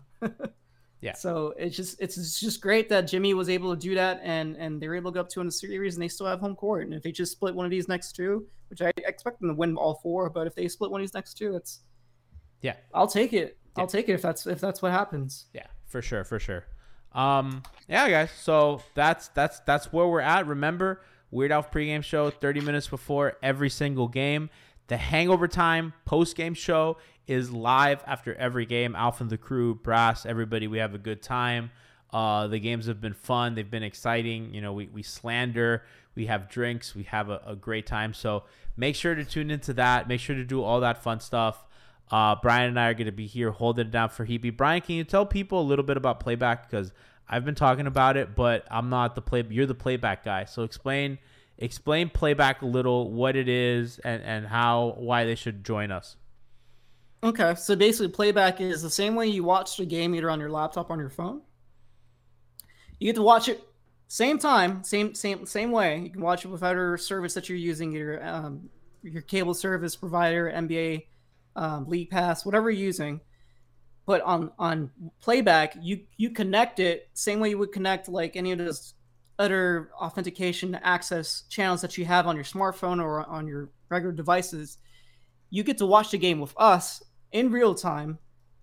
Yeah. So it's just great that Jimmy was able to do that, and they were able to go up 2 in the series, and they still have home court. And if they just split one of these next two, which I expect them to win all 4, but if they split one of these next two, I'll take it. Yeah. I'll take it if that's what happens. Yeah, for sure. Guys. So that's where we're at. Remember, Weird Al pregame show 30 minutes before every single game. The Hangover Time post-game show is live after every game. Alf and the crew, Brass, everybody, we have a good time. The games have been fun. They've been exciting. We slander. We have drinks. We have a great time. So make sure to tune into that. Make sure to do all that fun stuff. Brian and I are going to be here holding it down for Hebe. Brian, can you tell people a little bit about Playback? Because I've been talking about it, but I'm not the play. You're the Playback guy. So explain Playback a little, what it is and why they should join us. Okay, so basically Playback is the same way you watch the game either on your laptop or on your phone. You get to watch it same time, same way. You can watch it with whatever service that you're using, your cable service provider, NBA, League Pass, whatever you're using. But on Playback, you connect it same way you would connect like any of those other authentication access channels that you have on your smartphone or on your regular devices. You get to watch the game with us in real time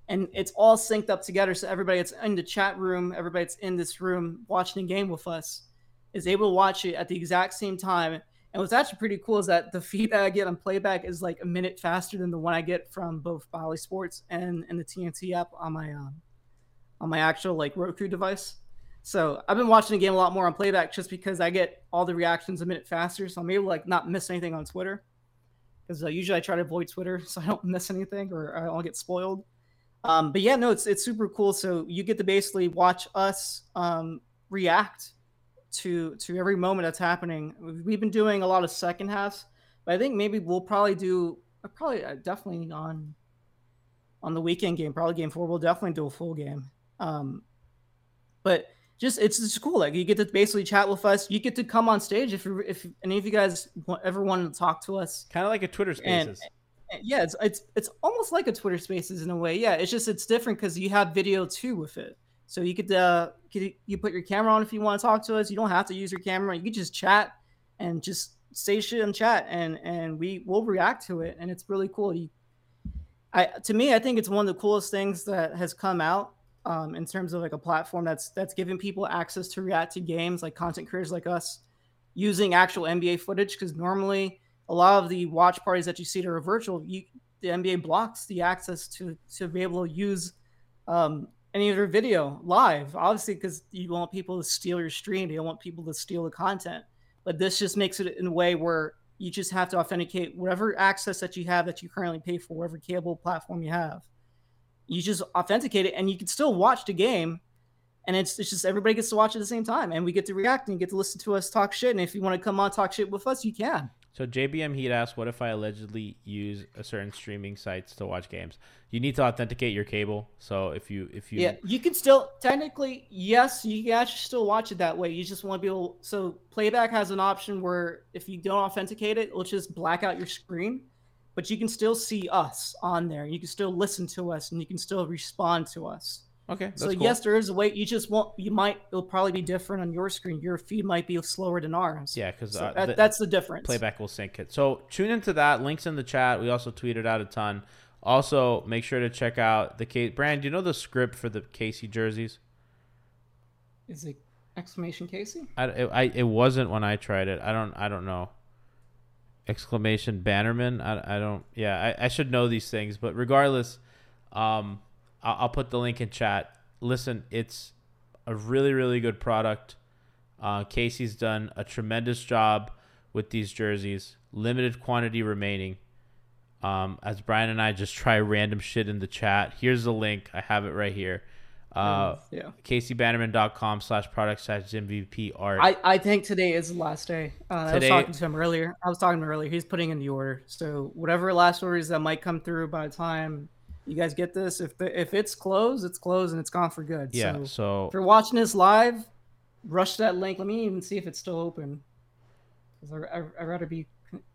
And it's all synced up together. So everybody that's in the chat room, everybody that's in this room watching the game with us is able to watch it at the exact same time. And what's actually pretty cool is that the feed that I get on Playback is like a minute faster than the one I get from both Bally Sports and the TNT app on my actual like Roku device. So I've been watching the game a lot more on Playback just because I get all the reactions a minute faster. So I'm able to like not miss anything on Twitter, because usually I try to avoid Twitter so I don't miss anything or I'll get spoiled. But yeah, no, it's super cool. So you get to basically watch us react to every moment that's happening. We've been doing a lot of second halves, but I think maybe we'll probably do definitely on the weekend game, probably game 4, we'll definitely do a full game. But just it's cool. Like you get to basically chat with us. You get to come on stage if any of you guys ever wanted to talk to us. Kind of like a Twitter Spaces. Yeah, it's almost like a Twitter Spaces in a way. Yeah, it's just it's different because you have video too with it. So you could you put your camera on if you want to talk to us. You don't have to use your camera. You could just chat and just say shit and chat, and we will react to it. And it's really cool. To me, I think it's one of the coolest things that has come out in terms of like a platform that's giving people access to react to games, like content creators like us using actual NBA footage, because normally a lot of the watch parties that you see that are virtual, the NBA blocks the access to be able to use any of their video live, obviously, because you don't want people to steal your stream. You don't want people to steal the content. But this just makes it in a way where you just have to authenticate whatever access that you have that you currently pay for, whatever cable platform you have. You just authenticate it, and you can still watch the game. And it's just everybody gets to watch at the same time, and we get to react, and you get to listen to us talk shit. And if you want to come on talk shit with us, you can. So JBM Heat asks, what if I allegedly use a certain streaming sites to watch games? You need to authenticate your cable. So if you yeah, you can still technically, yes, you can actually still watch it that way. You just want to be able. So Playback has an option where if you don't authenticate it, it'll just black out your screen, but you can still see us on there. You can still listen to us, and you can still respond to us. Okay, that's so cool. Yes, there is a way. You just won't. You might. It'll probably be different on your screen. Your feed might be slower than ours. Yeah, because so that's the difference. Playback will sync it. So tune into that. Links in the chat. We also tweeted out a ton. Also, make sure to check out the Casey. Brian, do you know the script for the Casey jerseys? Is it exclamation Casey? It wasn't when I tried it. I don't know. Exclamation Bannerman. I don't. Yeah, I should know these things, but regardless, I'll put the link in chat. Listen, it's a really, really good product. Casey's done a tremendous job with these jerseys. Limited quantity remaining. As Brian and I just try random shit in the chat. Here's the link. I have it right here. Yeah. caseybannerman.com/product/MVPart. I think today is the last day. Today, I was talking to him earlier. He's putting in the order. So whatever last orders that might come through by the time you guys get this, if it's closed, it's closed and it's gone for good. Yeah. So if you're watching this live, rush that link. Let me even see if it's still open. I'd rather be.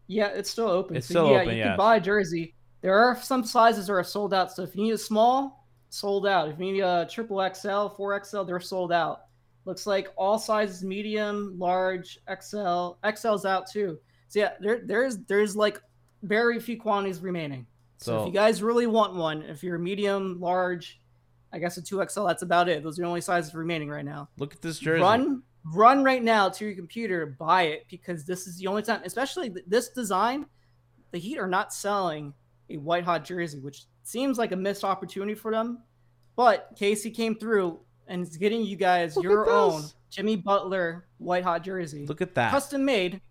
Yeah, it's still open. It's still open. You can buy a jersey. There are some sizes that are sold out. So if you need a small, sold out. If you need a triple XL, 4XL, they're sold out. Looks like all sizes, medium, large, XL, XL's out too. So yeah, there's like very few quantities remaining. So if you guys really want one, if you're medium, large, I guess a 2XL, that's about it. Those are the only sizes remaining right now. Look at this jersey. Run right now to your computer, buy it, because this is the only time, especially this design, the Heat are not selling a white hot jersey, which seems like a missed opportunity for them. But Casey came through and is getting you guys your own Jimmy Butler white hot jersey. Look at that. Custom made.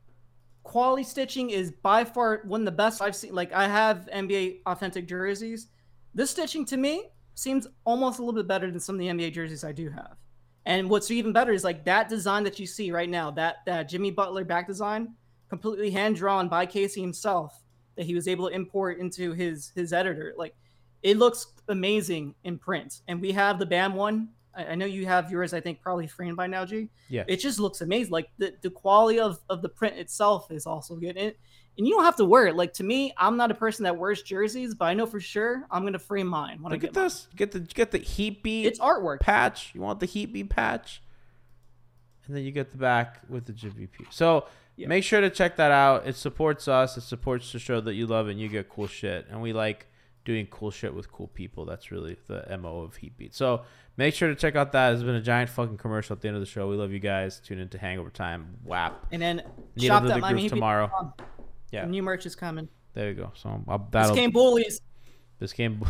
Quality stitching is by far one of the best I've seen. Like, I have NBA authentic jerseys. This stitching to me seems almost a little bit better than some of the NBA jerseys I do have. And what's even better is like that design that you see right now, that Jimmy Butler back design, completely hand drawn by Casey himself, that he was able to import into his editor. Like, it looks amazing in print. And we have the Bam one. I know you have yours, I think, probably framed by now, G. Yeah. It just looks amazing. Like, the quality of the print itself is also good. And you don't have to wear it. Like, to me, I'm not a person that wears jerseys, but I know for sure I'm going to frame mine. When Look I get at this. Mine. Get the Heat Beat. It's artwork. Patch. You want the Heat Beat patch. And then you get the back with the GBP. So Make sure to check that out. It supports us. It supports the show that you love, and you get cool shit. And we like doing cool shit with cool people. That's really the MO of Heat Beat. So make sure to check out that. It's been a giant fucking commercial at the end of the show. We love you guys. Tune in to Hangover Time. WAP. And then shop that Miami tomorrow. Yeah. New merch is coming. There you go. So this game bullies. This game.